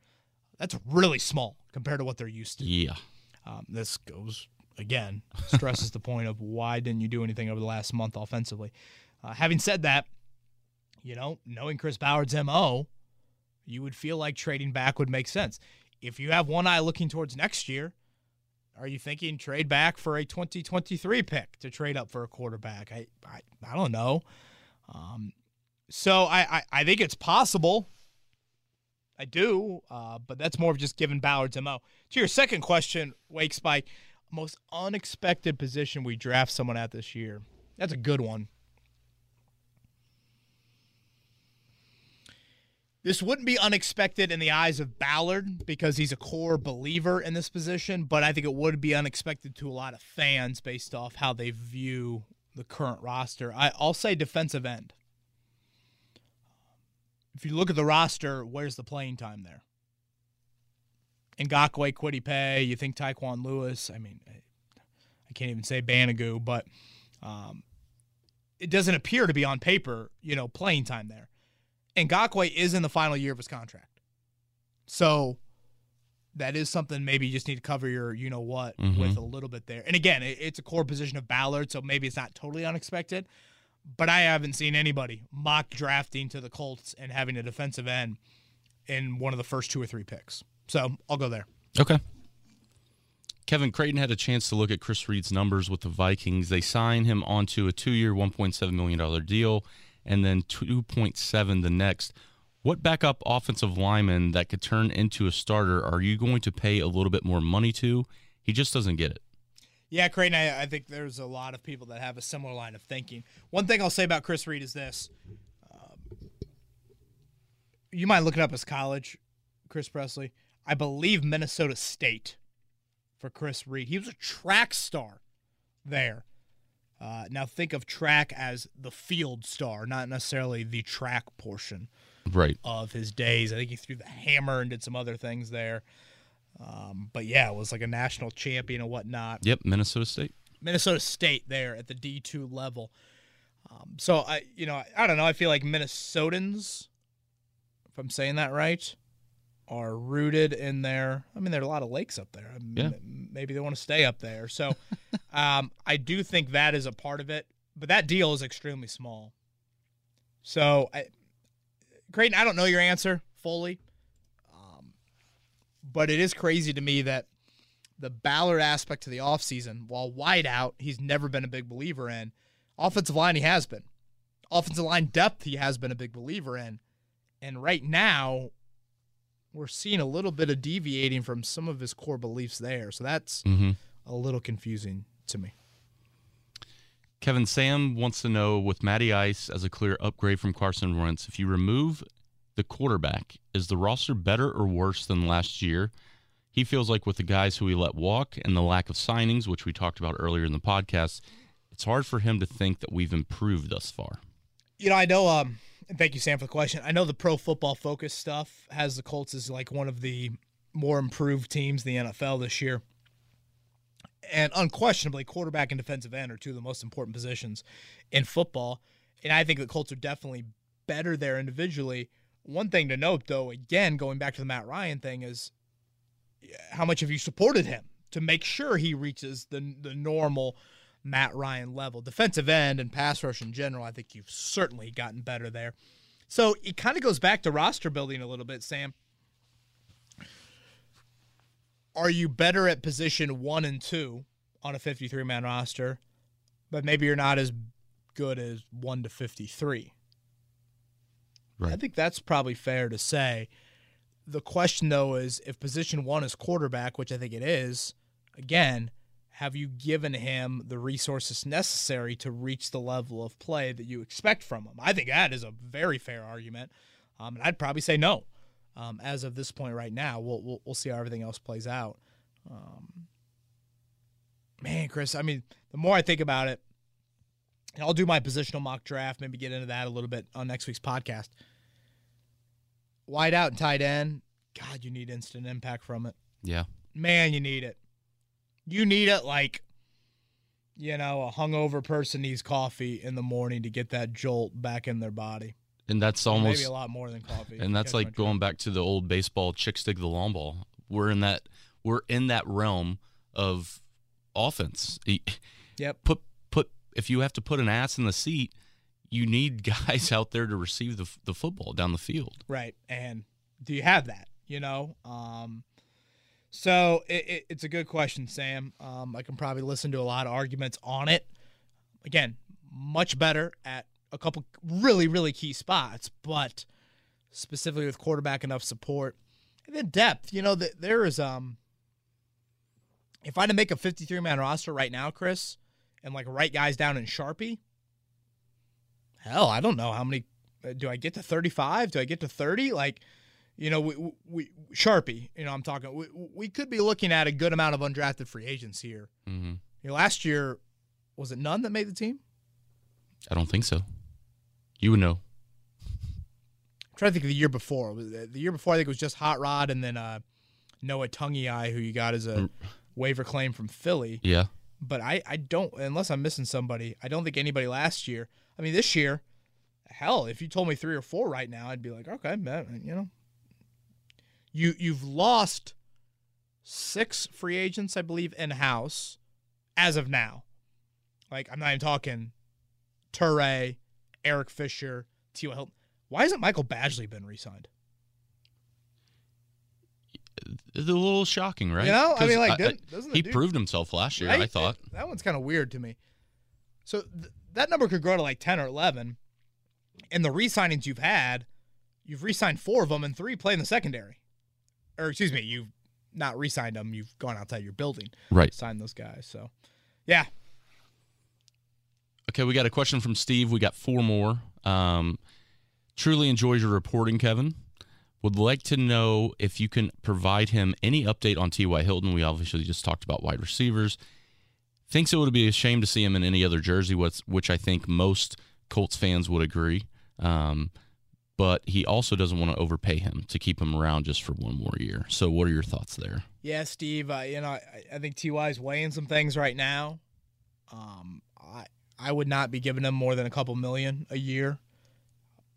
That's really small compared to what they're used to. Yeah. Um, this goes again, stresses the point of why didn't you do anything over the last month offensively. Uh, having said that, you know, knowing Chris Ballard's M O, you would feel like trading back would make sense. If you have one eye looking towards next year, are you thinking trade back for a twenty twenty-three pick to trade up for a quarterback? I I, I don't know. Um, so I, I, I think it's possible. I do, uh, but that's more of just giving Ballard's M O. To your second question, Wake Spike, most unexpected position we draft someone at this year. That's a good one. This wouldn't be unexpected in the eyes of Ballard because he's a core believer in this position, but I think it would be unexpected to a lot of fans based off how they view the current roster. I, I'll say defensive end. If you look at the roster, where's the playing time there? Ngakwe, Kwity Paye, you think Tyquan Lewis. I mean, I can't even say Banigou, but um, it doesn't appear to be on paper, you know, playing time there. Ngakwe is in the final year of his contract. So that is something maybe you just need to cover your you-know-what mm-hmm. with a little bit there. And again, it's a core position of Ballard, so maybe it's not totally unexpected. But I haven't seen anybody mock drafting to the Colts and having a defensive end in one of the first two or three picks. So I'll go there. Okay. Kevin Creighton had a chance to look at Chris Reed's numbers with the Vikings. They signed him onto a two-year, one point seven million dollars deal, and then two point seven the next. What backup offensive lineman that could turn into a starter are you going to pay a little bit more money to? He just doesn't get it. Yeah, Creighton, I, I think there's a lot of people that have a similar line of thinking. One thing I'll say about Chris Reed is this. Um, you might look it up as college, Chris Presley. I believe Minnesota State for Chris Reed. He was a track star there. Uh, now think of track as the field star, not necessarily the track portion right. of his days. I think he threw the hammer and did some other things there. Um, but, yeah, it was like a national champion and whatnot. Yep, Minnesota State. Minnesota State there at the D two level. Um, so, I, you know, I, I don't know. I feel like Minnesotans, if I'm saying that right, are rooted in their – I mean, there are a lot of lakes up there. Yeah. Maybe they want to stay up there. So um, I do think that is a part of it. But that deal is extremely small. So, I, Creighton, I don't know your answer fully. Um, but it is crazy to me that the Ballard aspect to the offseason, while wide out, he's never been a big believer in. Offensive line, he has been. Offensive line depth, he has been a big believer in. And right now, we're seeing a little bit of deviating from some of his core beliefs there. So that's mm-hmm. a little confusing to me. Kevin Sam wants to know, with Matty Ice as a clear upgrade from Carson Wentz, if you remove the quarterback, is the roster better or worse than last year? He feels like with the guys who we let walk and the lack of signings, which we talked about earlier in the podcast, it's hard for him to think that we've improved thus far. You know, I know, um, and thank you, Sam, for the question. I know the Pro Football Focus stuff has the Colts as like one of the more improved teams in the N F L this year. And unquestionably, quarterback and defensive end are two of the most important positions in football. And I think the Colts are definitely better there individually. One thing to note, though, again, going back to the Matt Ryan thing, is how much have you supported him to make sure he reaches the the normal Matt Ryan level? Defensive end and pass rush in general, I think you've certainly gotten better there. So it kind of goes back to roster building a little bit, Sam. Are you better at position one and two on a fifty-three man roster, but maybe you're not as good as one to fifty-three? Right. I think that's probably fair to say. The question, though, is if position one is quarterback, which I think it is, again, have you given him the resources necessary to reach the level of play that you expect from him? I think that is a very fair argument, um, and I'd probably say no. Um, as of this point right now, we'll we'll, we'll see how everything else plays out. Um, man, Chris, I mean, the more I think about it, and I'll do my positional mock draft, maybe get into that a little bit on next week's podcast. Wide out and tight end, God, you need instant impact from it. Yeah. Man, you need it. You need it like, you know, a hungover person needs coffee in the morning to get that jolt back in their body. And that's almost – maybe a lot more than coffee. And that's like going back to the old baseball chick stick to the long ball. We're in that we're in that realm of offense. Yep. Put put if you have to put an ass in the seat, you need guys out there to receive the the football down the field. Right. And do you have that? You know, um, so it, it, it's a good question, Sam. Um, I can probably listen to a lot of arguments on it. Again, much better at a couple really, really key spots, but specifically with quarterback, enough support. And then depth, you know, the, there is, um, if I had to make a fifty-three man roster right now, Chris, and like write guys down in Sharpie, hell, I don't know how many, do I get to thirty-five? Do I get to thirty? Like, you know, we, we Sharpie, you know, I'm talking, we, we could be looking at a good amount of undrafted free agents here. Mm-hmm. You know, last year, was it none that made the team? I don't think so. You would know. I'm trying to think of the year before. The year before, I think it was just Hot Rod and then uh, Noah Tungiai, who you got as a waiver claim from Philly. Yeah. But I, I don't, unless I'm missing somebody, I don't think anybody last year. I mean, this year, hell, if you told me three or four right now, I'd be like, okay, man, you know. You, you've lost six free agents, I believe, in-house as of now. Like, I'm not even talking Turay, Eric Fisher, T Y. Hilton. Why hasn't Michael Badgley been re-signed? It's a little shocking, right? You know, I mean, like, I, doesn't I, he dude, proved himself last year, right? I thought. It, that one's kind of weird to me. So th- that number could grow to like ten or eleven. And the re-signings you've had, you've re-signed four of them and three play in the secondary. Or excuse me, you've not re-signed them. You've gone outside your building. Right. Signed those guys. So, yeah. Okay, we got a question from Steve. We got four more. Um, truly enjoys your reporting, Kevin. Would like to know if you can provide him any update on T Y. Hilton. We obviously just talked about wide receivers. Thinks it would be a shame to see him in any other jersey, which I think most Colts fans would agree. Um, but he also doesn't want to overpay him to keep him around just for one more year. So what are your thoughts there? Yeah, Steve, uh, you know, I, I think T Y is weighing some things right now. Um, I I would not be giving him more than a couple million a year.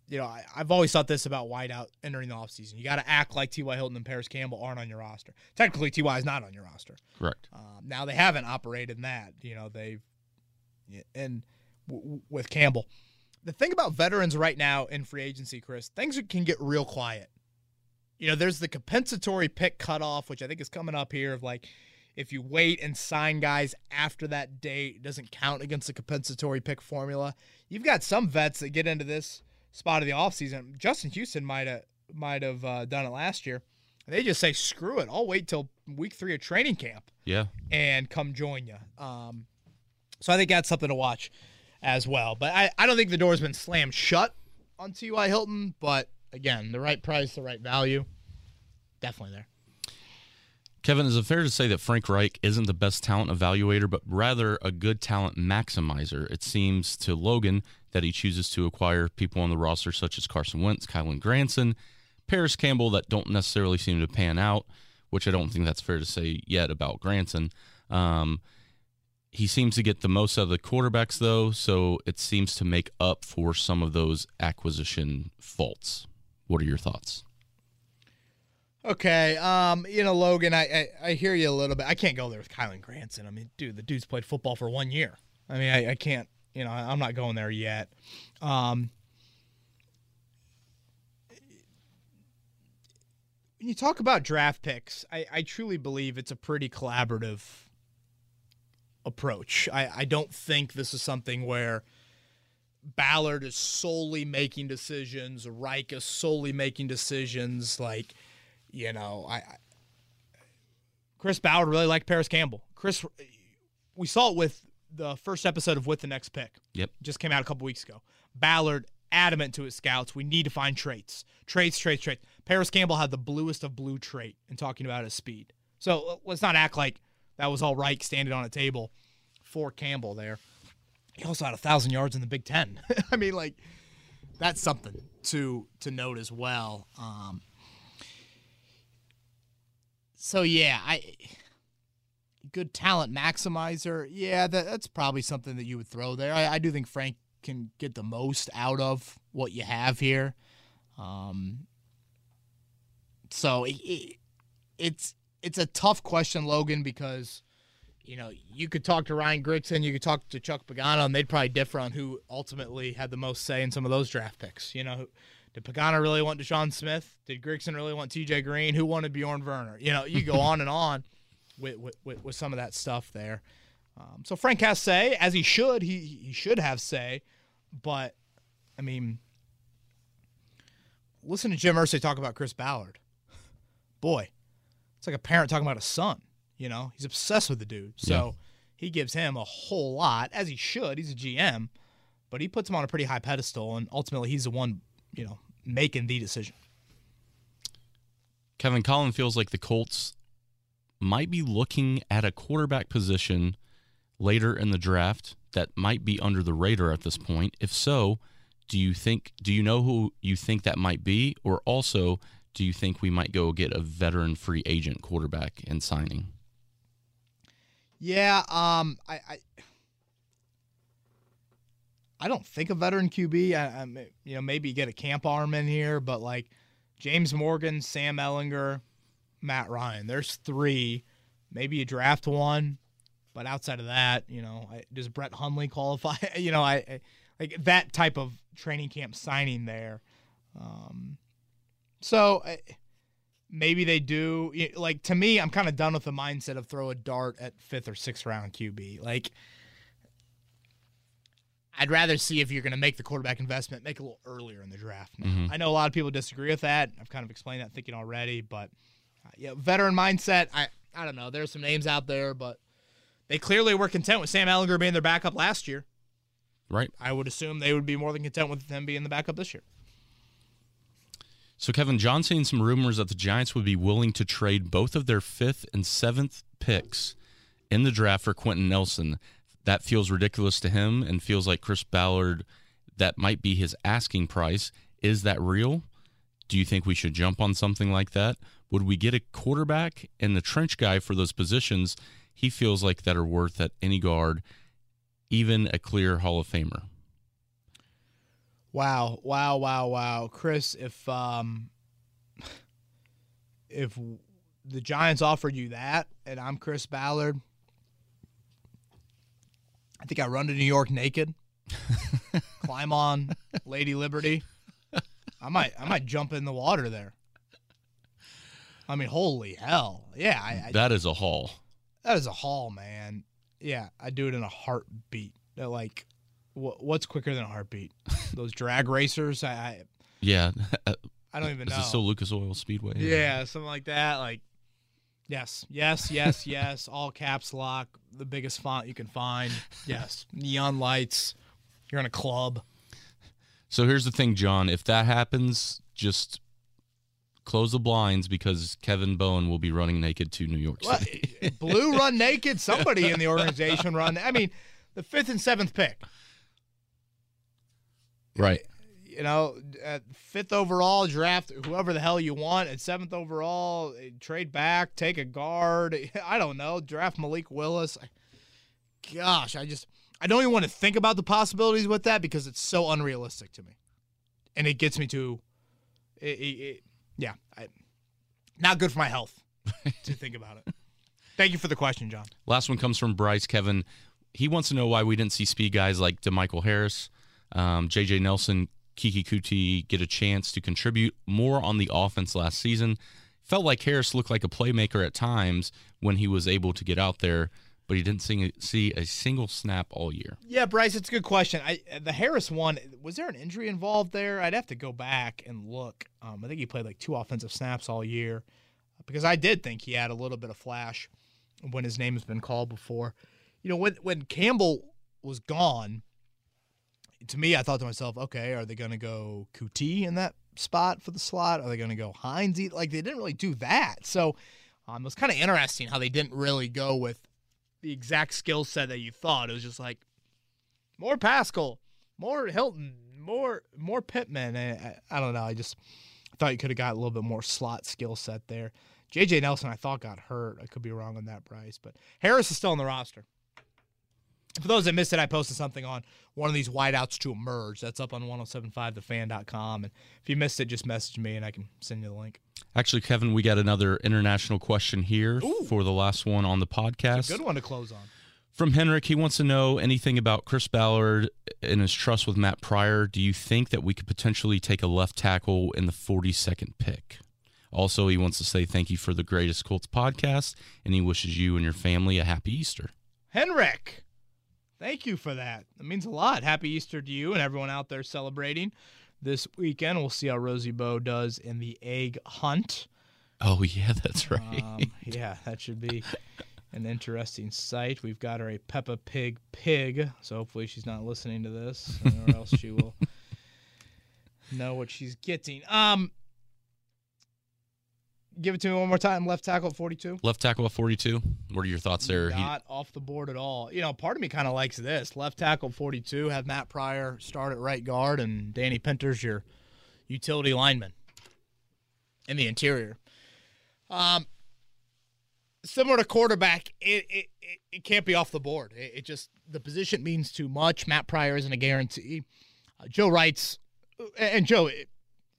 You know, I, I've always thought this about wideout entering the offseason. You got to act like T Y. Hilton and Parris Campbell aren't on your roster. Technically, T Y is not on your roster. Correct. Uh, now, they haven't operated in that. You know, they've – and w- with Campbell. The thing about veterans right now in free agency, Chris, things can get real quiet. You know, there's the compensatory pick cutoff, which I think is coming up here, of like if you wait and sign guys after that date, it doesn't count against the compensatory pick formula. You've got some vets that get into this – spot of the offseason. Justin Houston might have might have uh, done it last year. They just say, screw it. I'll wait till week three of training camp yeah, and come join you. Um, so I think that's something to watch as well. But I, I don't think the door's been slammed shut on T Y. Hilton. But, again, the right price, the right value, definitely there. Kevin, is it fair to say that Frank Reich isn't the best talent evaluator, but rather a good talent maximizer? It seems to Logan that he chooses to acquire people on the roster such as Carson Wentz, Kylen Granson, Parris Campbell that don't necessarily seem to pan out, which I don't think that's fair to say yet about Granson. Um, he seems to get the most out of the quarterbacks, though, so it seems to make up for some of those acquisition faults. What are your thoughts? Okay, um, you know, Logan, I, I, I hear you a little bit. I can't go there with Kylen Granson. I mean, dude, the dude's played football for one year. I mean, I, I can't, you know, I'm not going there yet. Um, when you talk about draft picks, I, I truly believe it's a pretty collaborative approach. I, I don't think this is something where Ballard is solely making decisions, Reich is solely making decisions, like... You know, I, I Chris Ballard really liked Parris Campbell. Chris, we saw it with the first episode of With the Next Pick. Yep. Just came out a couple weeks ago. Ballard, adamant to his scouts, we need to find traits. Traits, traits, traits. Parris Campbell had the bluest of blue trait in talking about his speed. So let's not act like that was all Reich standing on a table for Campbell there. He also had one thousand yards in the Big Ten. I mean, like, that's something to to note as well. Um So, yeah, I good talent maximizer, yeah, that, that's probably something that you would throw there. I, I do think Frank can get the most out of what you have here. Um, so it, it, it's it's a tough question, Logan, because, you know, you could talk to Ryan Grigson, you could talk to Chuck Pagano, and they'd probably differ on who ultimately had the most say in some of those draft picks, you know. Did Pagano really want Deshaun Smith? Did Grigson really want T J Green? Who wanted Bjorn Werner? You know, you go on and on with, with with some of that stuff there. Um, so Frank has say, as he should. He he should have say. But, I mean, listen to Jim Irsay talk about Chris Ballard. Boy, it's like a parent talking about a son. You know, he's obsessed with the dude. So yeah. He gives him a whole lot, as he should. He's a G M. But he puts him on a pretty high pedestal, and ultimately he's the one – you know, making the decision. Kevin, Collin feels like the Colts might be looking at a quarterback position later in the draft that might be under the radar at this point. If so, do you think, do you know who you think that might be? Or also, do you think we might go get a veteran free agent quarterback in signing? Yeah, um, I, I... I don't think a veteran Q B. I, I, you know, maybe you get a camp arm in here, but like James Morgan, Sam Ehlinger, Matt Ryan. There's three. Maybe you draft one, but outside of that, you know, I, does Brett Hundley qualify? You know, I, I like that type of training camp signing there. Um, so I, maybe they do. Like to me, I'm kind of done with the mindset of throw a dart at fifth or sixth round Q B. Like. I'd rather see if you're going to make the quarterback investment, make it a little earlier in the draft. Now. Mm-hmm. I know a lot of people disagree with that. I've kind of explained that thinking already, but uh, yeah, veteran mindset. I, I don't know. There's some names out there, but they clearly were content with Sam Ehlinger being their backup last year. Right. I would assume they would be more than content with him being the backup this year. So Kevin, John's seen some rumors that the Giants would be willing to trade both of their fifth and seventh picks in the draft for Quentin Nelson. That feels ridiculous to him and feels like Chris Ballard, that might be his asking price. Is that real? Do you think we should jump on something like that? Would we get a quarterback and the trench guy for those positions he feels like that are worth at any guard even a clear Hall of Famer. Wow, wow, wow, wow. Chris, if um, if the Giants offered you that, and I'm Chris Ballard, I think I run to New York naked, climb on Lady Liberty. I might I might jump in the water there. I mean, holy hell. Yeah. I, I, that is a haul. That is a haul, man. Yeah, I do it in a heartbeat. They're like, what's quicker than a heartbeat? Those drag racers? I, I Yeah. I don't even know. Is it still Lucas Oil Speedway? Yeah, something like that. Like, yes, yes, yes, yes. All caps lock, the biggest font you can find. Yes, neon lights. You're in a club. So here's the thing, John. If that happens, just close the blinds because Kevin Bowen will be running naked to New York City. Well, Blue run naked. Somebody in the organization run. I mean, the fifth and seventh pick. Right. You know, at fifth overall, draft whoever the hell you want. At seventh overall, trade back, take a guard. I don't know. Draft Malik Willis. Gosh, I just I don't even want to think about the possibilities with that because it's so unrealistic to me. And it gets me to it, it, it, yeah, I, not good for my health to think about it. Thank you for the question, John. Last one comes from Bryce Kevin. He wants to know why we didn't see speed guys like DeMichael Harris, um, J J Nelson, Keke Coutee get a chance to contribute more on the offense last season. Felt like Harris looked like a playmaker at times when he was able to get out there, but he didn't sing, see a single snap all year. Yeah, Bryce, it's a good question. I, the Harris one, was there an injury involved there? I'd have to go back and look. Um, I think he played like two offensive snaps all year because I did think he had a little bit of flash when his name has been called before. You know, when when Campbell was gone, to me, I thought to myself, okay, are they going to go Coutee in that spot for the slot? Are they going to go Hines? Like, they didn't really do that. So um, it was kind of interesting how they didn't really go with the exact skill set that you thought. It was just like more Pascal, more Hilton, more more Pittman. I, I don't know. I just thought you could have got a little bit more slot skill set there. J J Nelson, I thought, got hurt. I could be wrong on that, Bryce. But Harris is still on the roster. For those that missed it, I posted something on one of these wideouts to emerge. That's up on ten seventy-five the fan dot com. And if you missed it, just message me and I can send you the link. Actually, Kevin, we got another international question here Ooh. for the last one on the podcast. It's a good one to close on. From Henrik, he wants to know anything about Chris Ballard and his trust with Matt Pryor. Do you think that we could potentially take a left tackle in the forty-second pick? Also, he wants to say thank you for the Greatest Colts podcast, and he wishes you and your family a happy Easter. Henrik, thank you for that. That means a lot. Happy Easter to you and everyone out there celebrating this weekend. We'll see how Rosie Bowe does in the egg hunt. Oh, yeah, that's right. Um, yeah, that should be an interesting sight. We've got her a Peppa Pig pig, so hopefully she's not listening to this, or else she will know what she's getting. Um, give it to me one more time. Left tackle at forty-two? Left tackle at forty-two. What are your thoughts there? Not he... off the board at all. You know, part of me kind of likes this. Left tackle forty-two, have Matt Pryor start at right guard, and Danny Pinter's your utility lineman in the interior. Um, similar to quarterback, it it, it, it can't be off the board. It, it just – the position means too much. Matt Pryor isn't a guarantee. Uh, Joe Reitz – and Joe –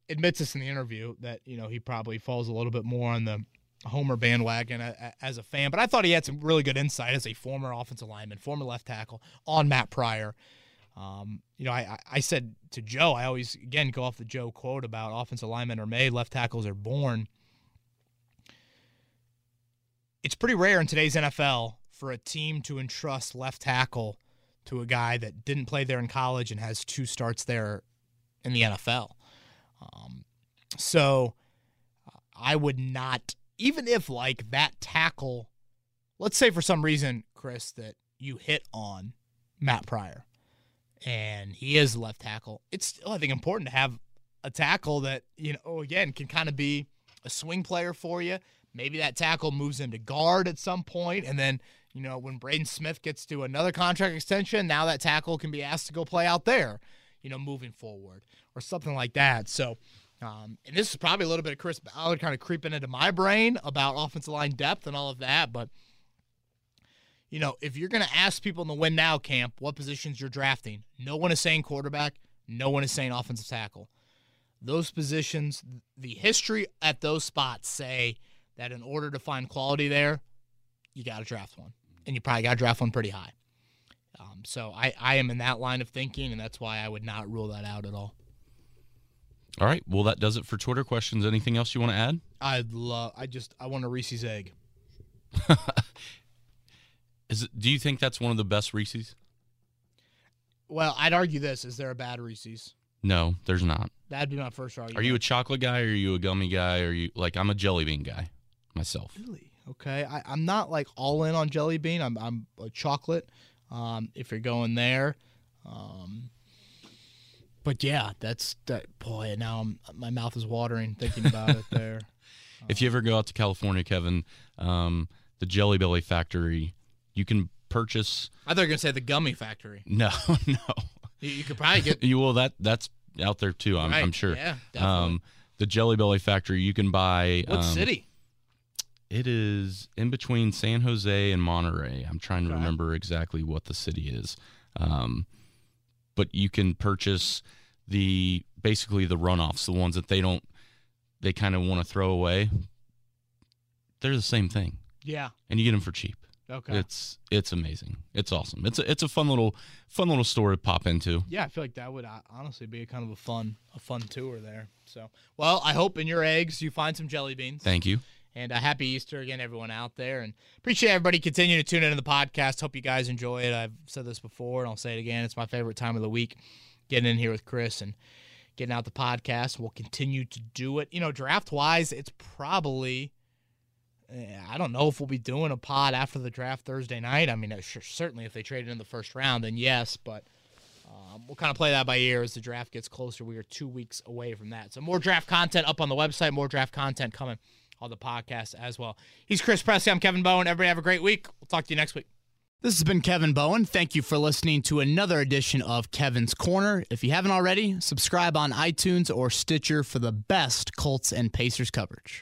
admits this in the interview that, you know, he probably falls a little bit more on the Homer bandwagon as a fan. But I thought he had some really good insight as a former offensive lineman, former left tackle, on Matt Pryor. Um, you know, I, I said to Joe, I always, again, go off the Joe quote about offensive linemen are made, left tackles are born. It's pretty rare in today's N F L for a team to entrust left tackle to a guy that didn't play there in college and has two starts there in the N F L. Um, so I would not, even if like that tackle, let's say for some reason, Chris, that you hit on Matt Pryor and he is left tackle. It's still, I think, important to have a tackle that, you know, again, can kind of be a swing player for you. Maybe that tackle moves into guard at some point. And then, you know, when Braden Smith gets to another contract extension, now that tackle can be asked to go play out there, you know, moving forward or something like that. So, um, and this is probably a little bit of Chris Ballard kind of creeping into my brain about offensive line depth and all of that. But, you know, if you're going to ask people in the win now camp what positions you're drafting, no one is saying quarterback, no one is saying offensive tackle. Those positions, the history at those spots say that in order to find quality there, you got to draft one, and you probably got to draft one pretty high. Um, so I, I am in that line of thinking, and that's why I would not rule that out at all. All right. Well, that does it for Twitter questions. Anything else you want to add? I'd love. I just I want a Reese's egg. Is it, do you think that's one of the best Reese's? Well, I'd argue this: is there a bad Reese's? No, there's not. That'd be my first argument. Are you a chocolate guy? Or are you a gummy guy? Or are you like I'm a jelly bean guy myself. Really? Okay. I, I'm not like all in on jelly bean. I'm I'm a chocolate. Um, if you're going there, um, but yeah, that's that, boy. Now I'm, my mouth is watering thinking about it there. Um, if you ever go out to California, Kevin, um, the Jelly Belly Factory, you can purchase. I thought you were gonna say the Gummy Factory. No, no. You, you could probably get. you well that that's out there too. I'm, right. I'm sure. Yeah, definitely. Um, the Jelly Belly Factory, you can buy. What um, city? It is in between San Jose and Monterey. I'm trying to okay. remember exactly what the city is. Um, but you can purchase the basically the runoffs, the ones that they don't, they kind of want to throw away. They're the same thing. Yeah. And you get them for cheap. Okay. It's it's amazing. It's awesome. It's a, it's a fun little fun little store to pop into. Yeah, I feel like that would honestly be a kind of a fun a fun tour there. So, well, I hope in your eggs you find some jelly beans. Thank you. And a happy Easter again, everyone out there. And appreciate everybody continuing to tune into the podcast. Hope you guys enjoy it. I've said this before, and I'll say it again. It's my favorite time of the week, getting in here with Chris and getting out the podcast. We'll continue to do it. You know, draft-wise, it's probably – I don't know if we'll be doing a pod after the draft Thursday night. I mean, certainly if they traded in the first round, then yes. But um, we'll kind of play that by ear as the draft gets closer. We are two weeks away from that. So more draft content up on the website, more draft content coming on the podcast as well. He's Chris Presley. I'm Kevin Bowen. Everybody have a great week. We'll talk to you next week. This has been Kevin Bowen. Thank you for listening to another edition of Kevin's Corner. If you haven't already, subscribe on iTunes or Stitcher for the best Colts and Pacers coverage.